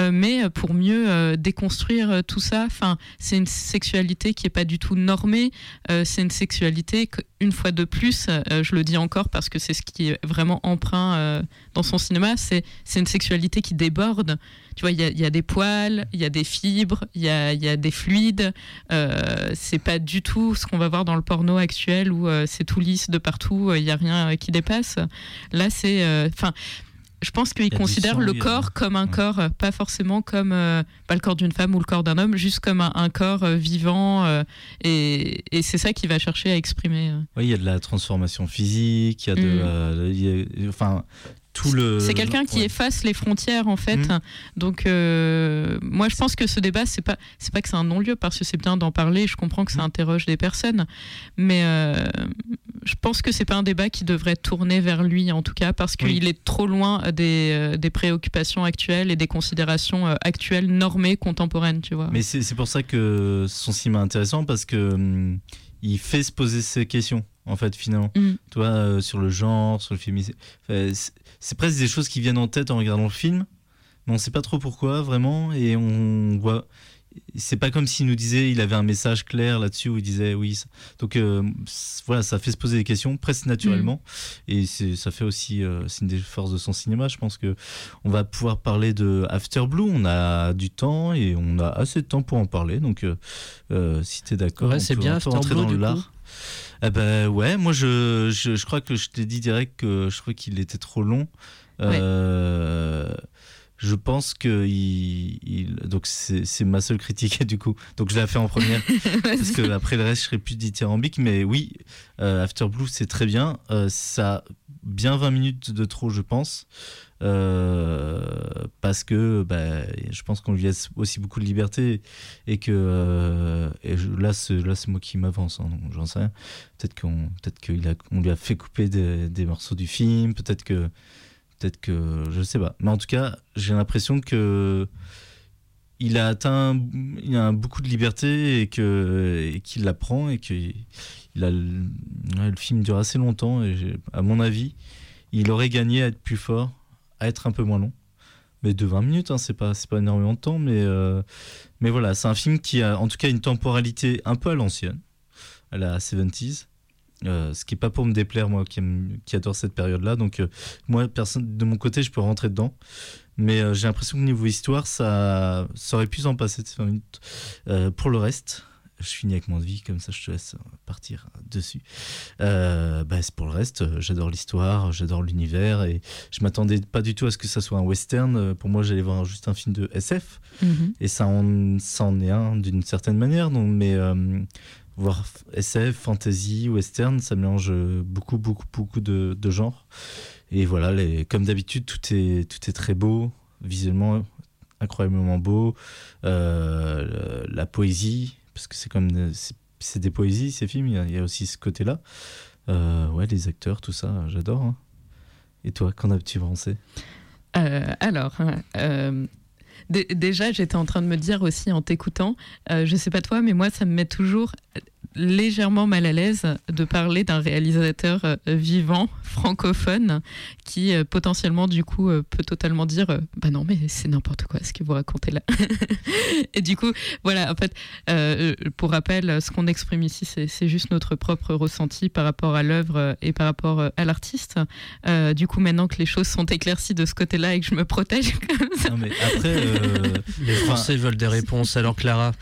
euh, mais pour mieux euh, déconstruire tout ça. Enfin, c'est une sexualité qui n'est pas du tout normée, euh, c'est une sexualité qu'une fois de plus, euh, je le dis encore parce que c'est ce qui est vraiment emprunt euh, dans son cinéma, c'est, c'est une sexualité qui déborde. Tu vois, il y, y a des poils, il y a des fibres, il y a, y a des fluides. Euh, c'est pas du tout ce qu'on va voir dans le porno actuel où euh, c'est tout lisse de partout, il euh, n'y a rien euh, qui dépasse. Là, c'est... Enfin, euh, je pense qu'il considère le corps comme un ouais. corps, pas forcément comme... Euh, pas le corps d'une femme ou le corps d'un homme, juste comme un, un corps euh, vivant. Euh, et, et c'est ça qu'il va chercher à exprimer. Euh. Oui, il y a de la transformation physique, il y a de... Enfin... Mm. Euh, Tout le... C'est quelqu'un qui ouais. efface les frontières en fait. Mmh. Donc euh, moi je pense que ce débat, c'est pas c'est pas que c'est un non-lieu, parce que c'est bien d'en parler. Je comprends que ça interroge des personnes, mais euh, je pense que c'est pas un débat qui devrait tourner vers lui en tout cas, parce qu'il oui. est trop loin des euh, des préoccupations actuelles et des considérations euh, actuelles, normées, contemporaines, tu vois. Mais c'est c'est pour ça que son cinéma est intéressant, parce que hum, il fait se poser ces questions. En fait, finalement, mmh. toi, euh, sur le genre, sur le féminisme, enfin, c'est, c'est presque des choses qui viennent en tête en regardant le film, mais on ne sait pas trop pourquoi, vraiment, et on voit. C'est pas comme s'il nous disait, il avait un message clair là-dessus où il disait oui. Ça... Donc euh, voilà, ça fait se poser des questions presque naturellement, mmh. et c'est, ça fait aussi, euh, c'est une des forces de son cinéma. Je pense que on va pouvoir parler de After Blue. On a du temps et on a assez de temps pour en parler. Donc euh, euh, si t'es d'accord, ouais, on c'est peut bien, After rentrer Blue, dans du l'art. Coup. Eh ben ouais, moi je, je je crois que je t'ai dit direct que je crois qu'il était trop long. Ouais. Euh, je pense que il, il donc c'est c'est ma seule critique du coup. Donc je l'ai fait en première parce que après le reste je serais plus dithyrambique, mais oui, euh, After Blue c'est très bien. Euh, ça bien vingt minutes de trop je pense. Euh, parce que bah, je pense qu'on lui laisse aussi beaucoup de liberté et que euh, et je, là, c'est, là c'est moi qui m'avance hein, donc j'en sais rien. Peut-être qu'on peut-être qu'il a, on lui a fait couper des, des morceaux du film, peut-être que peut-être que je sais pas, mais en tout cas j'ai l'impression que il a atteint il a beaucoup de liberté et que et qu'il la prend et que il a le, le film dure assez longtemps et à mon avis il aurait gagné à être plus fort, à être un peu moins long, mais de vingt minutes hein, c'est pas c'est pas énormément de temps, mais euh, mais voilà, c'est un film qui a en tout cas une temporalité un peu à l'ancienne, à la soixante-dix. Euh, ce qui n'est pas pour me déplaire, moi qui, aime, qui adore cette période-là. Donc, euh, moi, personne, de mon côté, je peux rentrer dedans. Mais euh, j'ai l'impression que niveau histoire, ça, ça aurait pu s'en passer de cinq minutes. Euh, pour le reste, je finis avec mon avis, comme ça je te laisse partir dessus. Euh, bah, pour le reste, j'adore l'histoire, j'adore l'univers et je ne m'attendais pas du tout à ce que ça soit un western. Pour moi, j'allais voir juste un film de S F. Mm-hmm. Et ça en, ça en est un d'une certaine manière. Donc, mais. Euh, Voir S F, fantasy, western, ça mélange beaucoup, beaucoup, beaucoup de, de genres. Et voilà, les, comme d'habitude, tout est, tout est très beau, visuellement incroyablement beau. Euh, la poésie, parce que c'est quand même c'est, c'est des poésies ces films, il y a, il y a aussi ce côté-là. Euh, ouais, les acteurs, tout ça, j'adore. Hein. Et toi, qu'en as-tu pensé ? euh, Alors. Euh... D- déjà, j'étais en train de me dire aussi en t'écoutant, euh, je sais pas toi, mais moi ça me met toujours légèrement mal à l'aise de parler d'un réalisateur euh, vivant, francophone, qui euh, potentiellement du coup euh, peut totalement dire euh, bah non mais c'est n'importe quoi ce que vous racontez là. Et du coup voilà, en fait euh, pour rappel, ce qu'on exprime ici c'est, c'est juste notre propre ressenti par rapport à l'œuvre et par rapport à l'artiste. Euh, du coup maintenant que les choses sont éclaircies de ce côté-là et que je me protège comme ça. Non mais après euh, les Français veulent des réponses, alors Clara.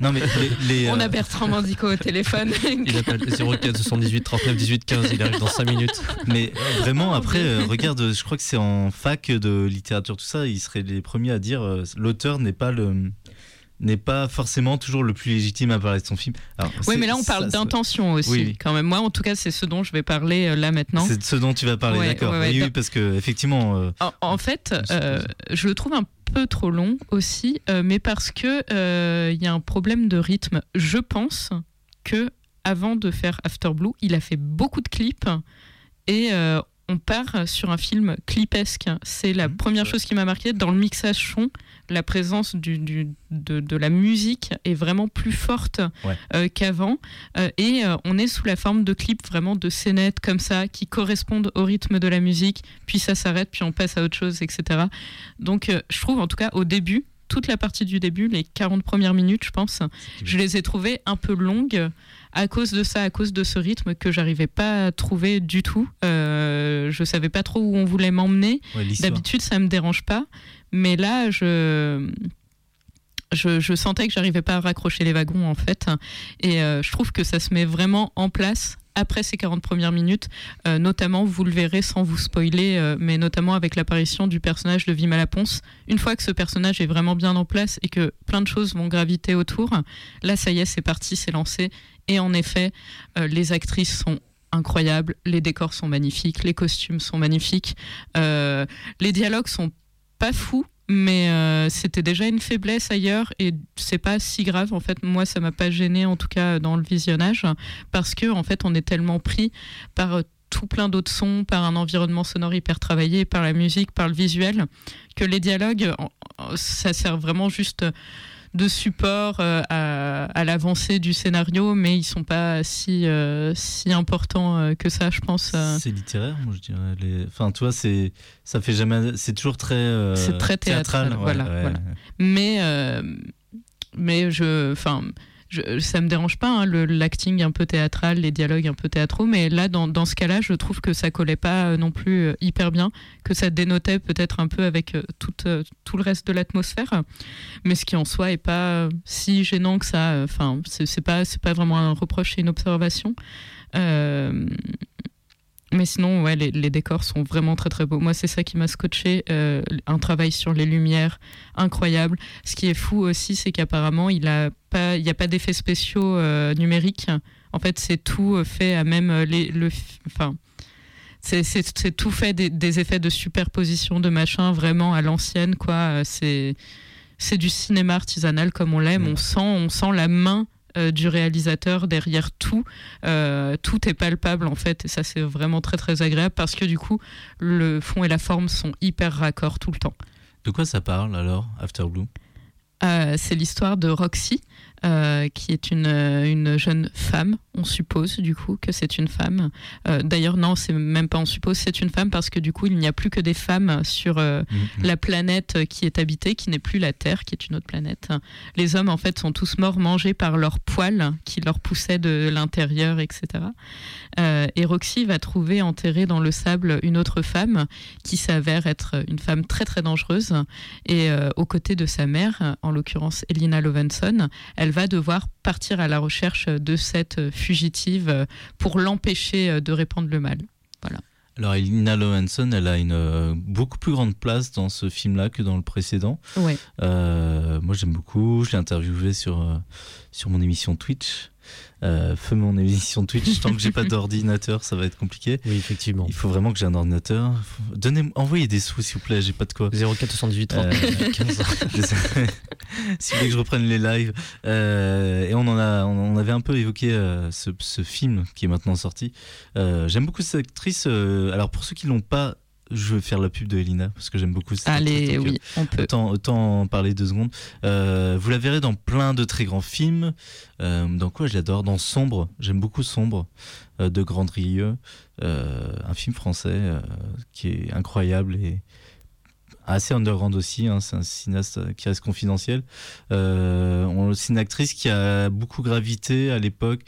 Non mais les, les, on euh... a Bertrand Mandico au téléphone. Il appelle zéro quatre soixante-dix-huit trente-neuf dix-huit quinze, il arrive dans cinq minutes. Mais vraiment, après, euh, regarde, je crois que c'est en fac de littérature, tout ça, ils seraient les premiers à dire euh, l'auteur n'est pas le... n'est pas forcément toujours le plus légitime à parler de son film. Alors, oui, mais là, on parle ça, d'intention aussi, oui, oui. Quand même. Moi, en tout cas, c'est ce dont je vais parler euh, là, maintenant. C'est de ce dont tu vas parler, ouais, d'accord. Ouais, ouais, oui, oui, parce qu'effectivement... Euh, en, en fait, euh, je le trouve un peu trop long aussi, euh, mais parce qu'il euh, y a un problème de rythme. Je pense qu'avant de faire After Blue, il a fait beaucoup de clips et... Euh, on part sur un film clipesque. C'est la mmh, première c'est chose qui m'a marquée. Dans le mixage son, la présence du, du, de, de la musique est vraiment plus forte, ouais, euh, qu'avant. Euh, et euh, on est sous la forme de clips, vraiment de scénettes comme ça, qui correspondent au rythme de la musique. Puis ça s'arrête, puis on passe à autre chose, et cetera. Donc euh, je trouve, en tout cas, au début, toute la partie du début, les quarante premières minutes, je pense, je les ai trouvées un peu longues à cause de ça, à cause de ce rythme que j'arrivais pas à trouver du tout. Euh, je savais pas trop où on voulait m'emmener. Ouais, d'habitude, ça me dérange pas. Mais là, je... Je, je sentais que j'arrivais pas à raccrocher les wagons, en fait. Et euh, je trouve que ça se met vraiment en place après ces quarante premières minutes, euh, notamment, vous le verrez sans vous spoiler, euh, mais notamment avec l'apparition du personnage de Vimala Pons. Une fois que ce personnage est vraiment bien en place et que plein de choses vont graviter autour, là, ça y est, c'est parti, c'est lancé. Et en effet, euh, les actrices sont incroyables, les décors sont magnifiques, les costumes sont magnifiques, euh, les dialogues sont pas fous, mais euh, c'était déjà une faiblesse ailleurs et c'est pas si grave, en fait. Moi ça m'a pas gênée, en tout cas dans le visionnage, parce que en fait on est tellement pris par tout plein d'autres sons, par un environnement sonore hyper travaillé, par la musique, par le visuel, que les dialogues ça sert vraiment juste de support à, à l'avancée du scénario, mais ils sont pas si euh, si importants que ça, je pense. C'est littéraire, moi je dirais. Les... Enfin, toi, c'est ça fait jamais. C'est toujours très. Euh, c'est très théâtral, théâtral. Voilà, ouais, voilà. Ouais. Mais euh, mais je, enfin, je, ça me dérange pas, hein, le l'acting un peu théâtral, les dialogues un peu théâtraux, mais là, dans dans ce cas-là, je trouve que ça collait pas non plus hyper bien, que ça dénotait peut-être un peu avec toute tout le reste de l'atmosphère, mais ce qui en soi est pas si gênant que ça. Enfin, c'est, c'est pas c'est pas vraiment un reproche, c'est une observation. Euh... Mais sinon, ouais, les, les décors sont vraiment très très beaux. Moi, c'est ça qui m'a scotché. Euh, un travail sur les lumières incroyable. Ce qui est fou aussi, c'est qu'apparemment, il n'y a pas, il y a pas d'effets spéciaux euh, numériques. En fait, c'est tout fait à même les, le, enfin, c'est, c'est, c'est tout fait des, des effets de superposition de machin vraiment à l'ancienne, quoi. C'est, c'est du cinéma artisanal comme on l'aime. Mmh. On sent, on sent la main euh, du réalisateur derrière tout. Euh, tout est palpable en fait, et ça c'est vraiment très très agréable parce que du coup le fond et la forme sont hyper raccords tout le temps. De quoi ça parle alors, After Blue ? Euh, c'est l'histoire de Roxy, euh, qui est une, une jeune femme, on suppose du coup que c'est une femme. Euh, d'ailleurs non, c'est même pas on suppose, c'est une femme parce que du coup il n'y a plus que des femmes sur euh, mmh. la planète qui est habitée, qui n'est plus la Terre, qui est une autre planète. Les hommes en fait sont tous morts mangés par leurs poils qui leur poussaient de l'intérieur, et cetera. Euh, et Roxy va trouver enterrée dans le sable une autre femme qui s'avère être une femme très très dangereuse et euh, aux côtés de sa mère, en l'occurrence Elina Lovenson, elle va devoir partir à la recherche de cette fugitive pour l'empêcher de répandre le mal. Voilà. Alors Elina Lovenson, elle a une beaucoup plus grande place dans ce film-là que dans le précédent. Ouais. Euh, moi j'aime beaucoup, je l'ai interviewée sur, sur mon émission Twitch. Euh, feu mon émission Twitch, tant que j'ai pas d'ordinateur ça va être compliqué. Oui, effectivement. Il faut vraiment que j'ai un ordinateur. Donnez, envoyez des sous s'il vous plaît, j'ai pas de quoi. zéro quatre soixante-dix-huit trente quinze Si vous voulez que je reprenne les lives. Euh, et on en a, on, on avait un peu évoqué euh, ce, ce film qui est maintenant sorti. Euh, j'aime beaucoup cette actrice. Euh, alors pour ceux qui l'ont pas, je vais faire la pub de Elina parce que j'aime beaucoup cette actrice. Allez, oui, on peut. Autant, autant en parler deux secondes. Euh, vous la verrez dans plein de très grands films. Euh, dans quoi je l'adore ? Dans Sombre, j'aime beaucoup Sombre euh, de Grande Rieu, euh, un film français euh, qui est incroyable et assez underground aussi, hein, c'est un cinéaste qui reste confidentiel. Euh, on, c'est une actrice qui a beaucoup gravité à l'époque,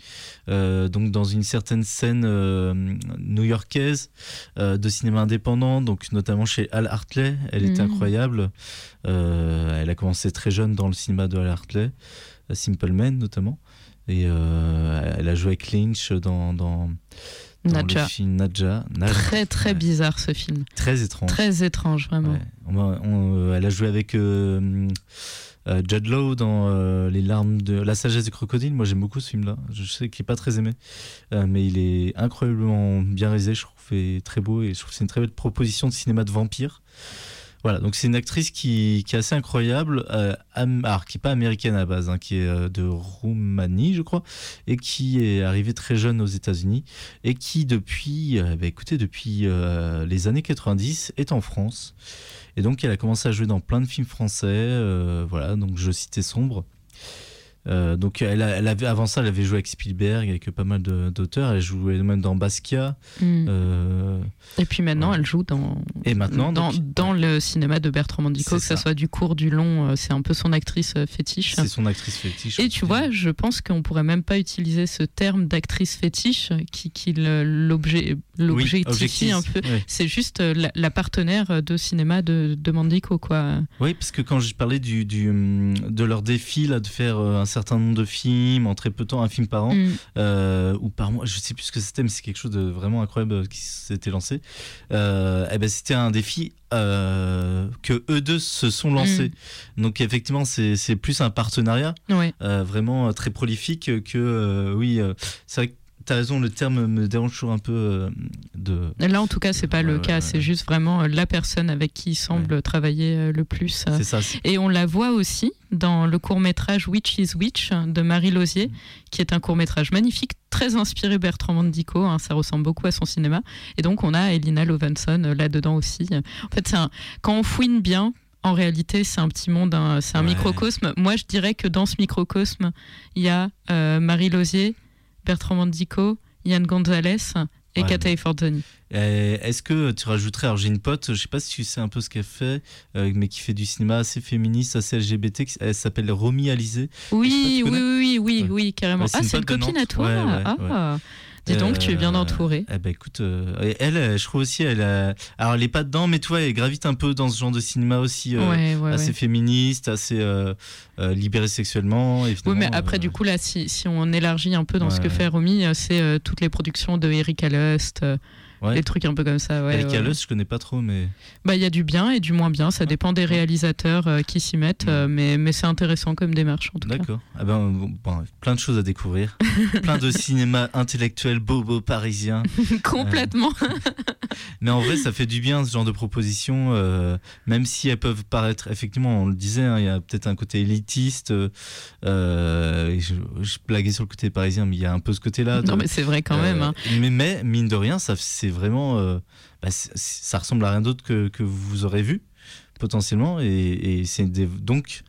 euh, donc dans une certaine scène euh, new-yorkaise euh, de cinéma indépendant, donc notamment chez Hal Hartley. Elle mmh. est incroyable. Euh, elle a commencé très jeune dans le cinéma de Hal Hartley, Simple Man notamment, et euh, elle a joué avec Lynch dans dans Nadja. Le film Nadja. Nadja. Très très bizarre ce film. Très étrange. Très étrange vraiment. Ouais. On, on, elle a joué avec euh, euh, Judd Law dans euh, Les larmes de la sagesse du crocodile. Moi j'aime beaucoup ce film-là. Je sais qu'il est pas très aimé, euh, mais il est incroyablement bien réalisé. Je trouve et très beau et je trouve que c'est une très belle proposition de cinéma de vampire. Voilà, donc c'est une actrice qui, qui est assez incroyable, euh, am, alors qui n'est pas américaine à la base, hein, qui est euh, de Roumanie, je crois, et qui est arrivée très jeune aux États-Unis et qui, depuis, euh, bah, écoutez, depuis euh, les années quatre-vingt-dix, est en France. Et donc, elle a commencé à jouer dans plein de films français. Euh, voilà, donc je citais Sombre. Euh, donc elle, a, elle avait, avant ça elle avait joué avec Spielberg, avec pas mal de, d'auteurs, elle jouait même dans Basquiat mmh. euh... et puis maintenant ouais. elle joue dans, et maintenant, dans, donc... dans le cinéma de Bertrand Mandico, c'est que ça. ça soit du court, du long, c'est un peu son actrice fétiche. C'est son actrice fétiche. Et tu fait. vois, je pense qu'on pourrait même pas utiliser ce terme d'actrice fétiche qui, qui l'objet, l'objectifie oui, un peu, oui. C'est juste la, la partenaire de cinéma de, de Mandico quoi. Oui, parce que quand je parlais du, du, de leur défi là, de faire un certain nombre de films en très peu de temps, un film par an mm. euh, ou par mois, je sais plus ce que c'était, mais c'est quelque chose de vraiment incroyable qui s'était lancé. Euh, et ben c'était un défi euh, que eux deux se sont lancés. Mm. Donc effectivement, c'est, c'est plus un partenariat ouais. euh, vraiment très prolifique que euh, oui, euh, c'est vrai que t'as raison, le terme me dérange toujours un peu de... Là, en tout cas, c'est pas le euh, cas. C'est juste vraiment la personne avec qui il semble ouais. travailler le plus. C'est ça. C'est... Et on la voit aussi dans le court-métrage Witch is Witch de Marie Losier, mmh. qui est un court-métrage magnifique, très inspiré Bertrand Mandico. Hein, ça ressemble beaucoup à son cinéma. Et donc, on a Elina Lovenson là-dedans aussi. En fait, c'est un... quand on fouine bien, en réalité, c'est un petit monde, un... c'est un ouais. microcosme. Moi, je dirais que dans ce microcosme, il y a euh, Marie Losier, Bertrand Mandico, Yann Gonzalez et ouais, Katay Fordzani. Est-ce que tu rajouterais, alors j'ai une pote, je ne sais pas si tu sais un peu ce qu'elle fait, euh, mais qui fait du cinéma assez féministe, assez L G B T, qui, elle s'appelle Romy Alizé. Oui, pas, oui, oui, oui, ouais. oui, carrément. Ouais, c'est ah, une c'est une copine à toi ouais, ouais, ah. ouais. Dis donc, euh, tu es bien entourée. Euh, eh ben, écoute, euh, elle, je trouve aussi, elle a... alors elle n'est pas dedans, mais tu vois, elle gravite un peu dans ce genre de cinéma aussi, euh, ouais, ouais, assez ouais. féministe, assez euh, euh, libérée sexuellement. Et oui, mais après, euh, du coup, là, si, si on élargit un peu dans ouais. ce que fait Romy, c'est euh, toutes les productions de Eric Allust, euh, ouais. Des trucs un peu comme ça. Ouais, et les Calleuses, ouais. Je connais pas trop, mais... Bah, il y a du bien et du moins bien, ça dépend des réalisateurs euh, qui s'y mettent, euh, mais, mais c'est intéressant comme démarche, en tout D'accord. cas. D'accord. Ah ben, bon, bon, plein de choses à découvrir, plein de cinéma intellectuel bobo parisien. Complètement. Euh... Mais en vrai, ça fait du bien, ce genre de propositions, euh, même si elles peuvent paraître, effectivement, on le disait, hein, y a peut-être un côté élitiste, euh, je, je blaguais sur le côté parisien, mais il y a un peu ce côté-là. De... Non, mais c'est vrai quand euh, même. Hein. Mais, mais, mine de rien, ça, c'est vraiment... Euh, bah, c'est, ça ressemble à rien d'autre que, que vous aurez vu, potentiellement. Et, et c'est des, donc,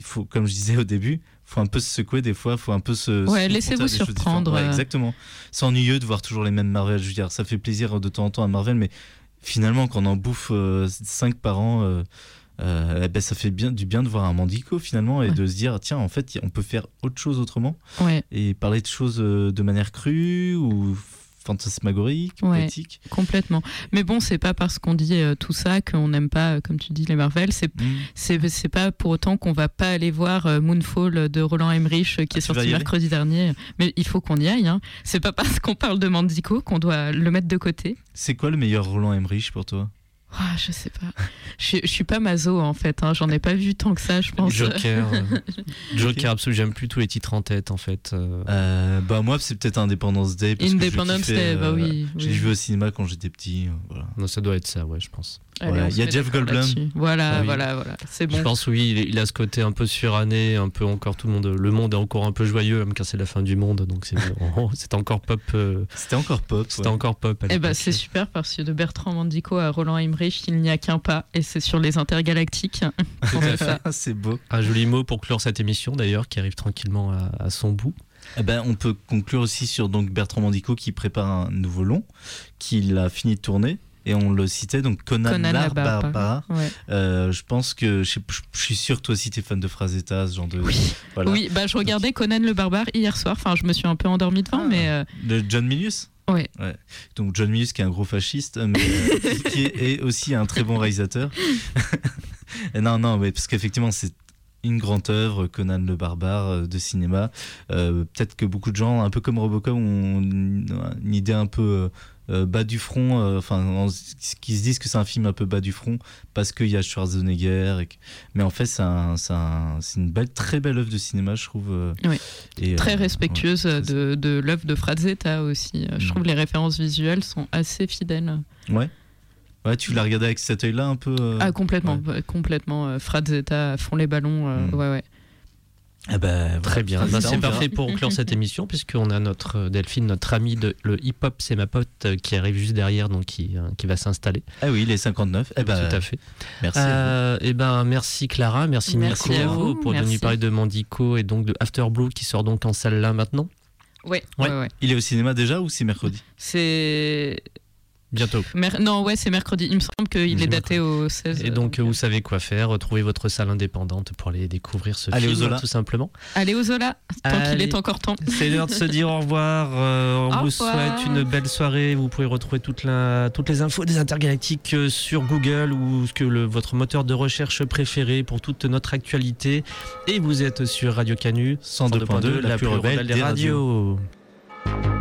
faut, comme je disais au début, il faut un peu se secouer des fois, il faut un peu se... Ouais, se laissez-vous surprendre. Ouais, exactement. C'est ennuyeux de voir toujours les mêmes Marvel. Je veux dire, ça fait plaisir de temps en temps à Marvel, mais finalement, quand on en bouffe euh, cinq par an... Euh, Euh, ben ça fait bien, du bien de voir un Mandico finalement et ouais. de se dire tiens en fait on peut faire autre chose autrement ouais. et parler de choses de manière crue ou fantasmagorique, ouais, poétique. Complètement. Mais bon, c'est pas parce qu'on dit euh, tout ça qu'on n'aime pas, euh, comme tu dis, les Marvel. C'est, mmh. c'est, c'est pas pour autant qu'on va pas aller voir euh, Moonfall de Roland Emmerich euh, qui ah, est sorti mercredi dernier. Mais il faut qu'on y aille. Hein. C'est pas parce qu'on parle de Mandico qu'on doit le mettre de côté. C'est quoi le meilleur Roland Emmerich pour toi ? Oh, je sais pas. Je, je suis pas maso en fait. Hein. J'en ai pas vu tant que ça, je pense. Joker. Joker, absolument. J'aime plus tous les titres en tête en fait. Euh, bah moi, c'est peut-être Independence Day. Parce Independence que je kiffais, Day, bah oui. J'ai oui. vu au cinéma quand j'étais petit. Voilà. Non, ça doit être ça, ouais, je pense. Il voilà. y a Jeff Goldblum. Là-dessus. Voilà, bah, oui. voilà, voilà. C'est bon. Je pense oui, il, il a ce côté un peu suranné, un peu encore tout le monde. Le monde est encore un peu joyeux, même quand c'est la fin du monde, donc c'est c'est encore pop. Euh... C'était encore pop. C'était ouais. encore pop. Et bah c'est super parce que de Bertrand Mandico à Roland Emmerich. Il n'y a qu'un pas, et c'est sur Les Intergalactiques. C'est beau. Un joli mot pour clore cette émission, d'ailleurs, qui arrive tranquillement à, à son bout. Eh ben, on peut conclure aussi sur donc, Bertrand Mandico qui prépare un nouveau long, qu'il a fini de tourner. Et on le citait, donc Conan, Conan la Barbare. Ouais. Euh, je pense que je, je, je suis sûr que toi aussi t'es fan de Frazetta, ce genre de. Oui, voilà. oui bah, je regardais donc... Conan le Barbare hier soir. Enfin, je me suis un peu endormi devant, ah, mais. Euh... De John Milius. Ouais. Ouais. Donc John Milius qui est un gros fasciste, mais euh, qui est, est aussi un très bon réalisateur. non, non, mais parce qu'effectivement c'est une grande œuvre, Conan le Barbare de cinéma. Euh, peut-être que beaucoup de gens, un peu comme Robocop, ont une idée un peu euh, bas du front, euh, enfin, en, qui se disent que c'est un film un peu bas du front parce qu'il y a Schwarzenegger. Et que... Mais en fait, c'est, un, c'est, un, c'est une belle, très belle œuvre de cinéma, je trouve. Euh, oui. et, très euh, respectueuse ouais, de, de l'œuvre de Frazetta aussi. Je mmh. trouve que les références visuelles sont assez fidèles. Ouais. Ouais, tu l'as regardé avec cet œil-là un peu euh... Ah, complètement, ouais. complètement. Euh, Frazetta fond les ballons, euh, mmh. ouais, ouais. Ah bah, très bien, bah, c'est parfait pour clore cette émission, puisqu'on a notre Delphine, notre amie de le hip-hop, c'est ma pote, qui arrive juste derrière, donc qui, qui va s'installer. Ah oui, les cinquante-neuf, eh bah, tout à fait. Merci. Euh, et ben, bah, merci Clara, merci, merci Mirko à vous. pour merci. de nous parler de Mandico et donc de After Blue qui sort donc en salle là maintenant. Ouais. Ouais. Ouais, ouais. Il est au cinéma déjà ou c'est mercredi ? C'est... Bientôt. Mer- non, ouais, c'est mercredi. Il me semble qu'il c'est est daté mercredi. Au seize. Et donc, euh, vous savez quoi faire. Trouvez votre salle indépendante pour aller découvrir ce Allez film, au Zola. tout simplement. Allez au Zola, tant Allez. qu'il est encore temps. C'est l'heure de se dire au revoir. Euh, on au vous revoir. souhaite une belle soirée. Vous pouvez retrouver toute la, toutes les infos des Intergalactiques sur Google ou que le, votre moteur de recherche préféré pour toute notre actualité. Et vous êtes sur Radio Canu, cent deux virgule deux, la, la plus rebelle, rebelle des, des radios. radios.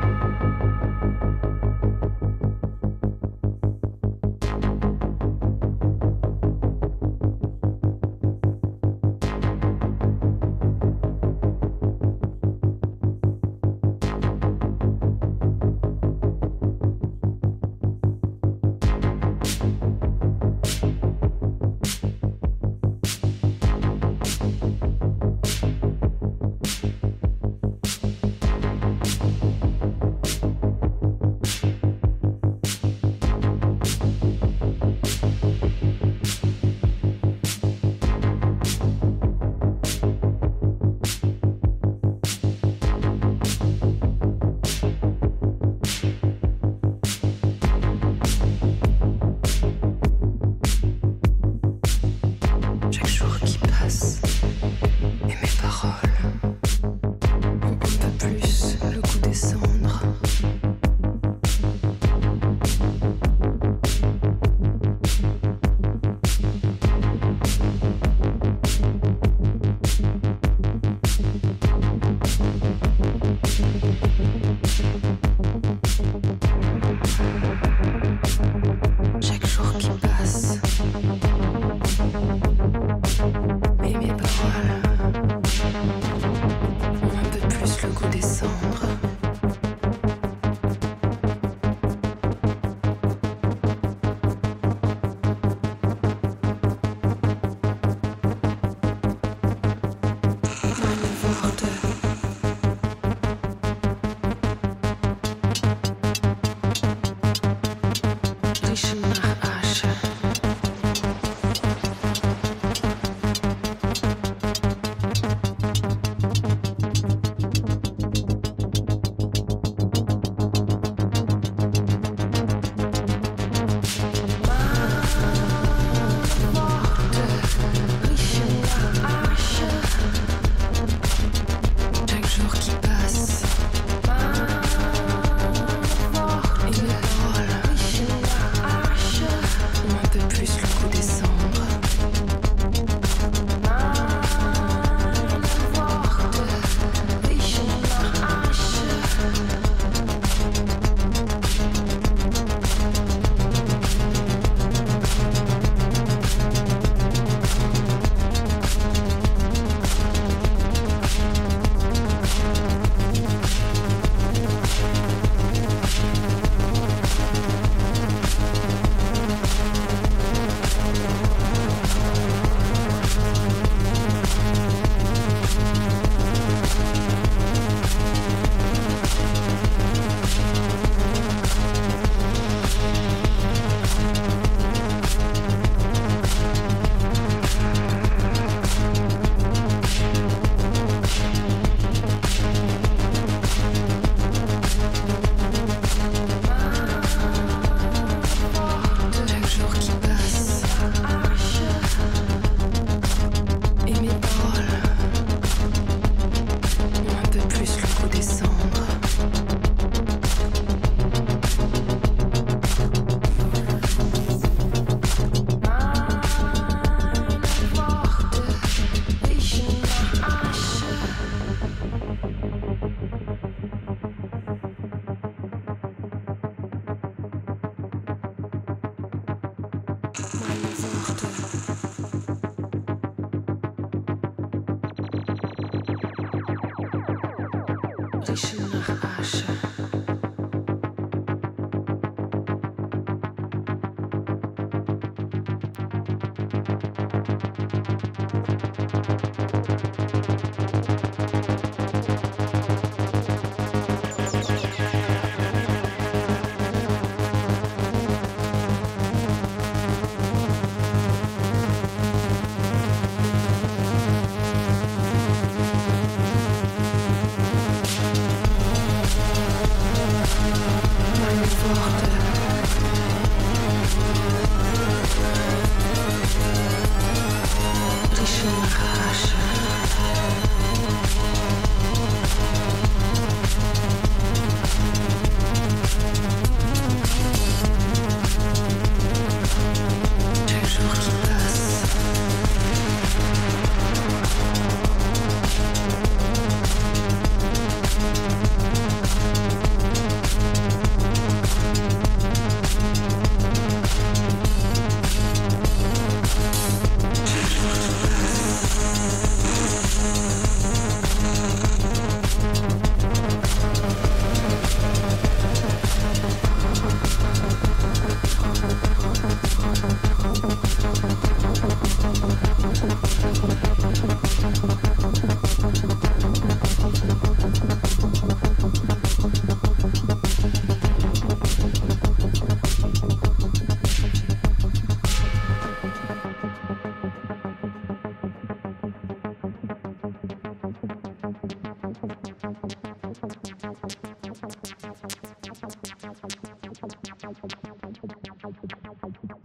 Thank you.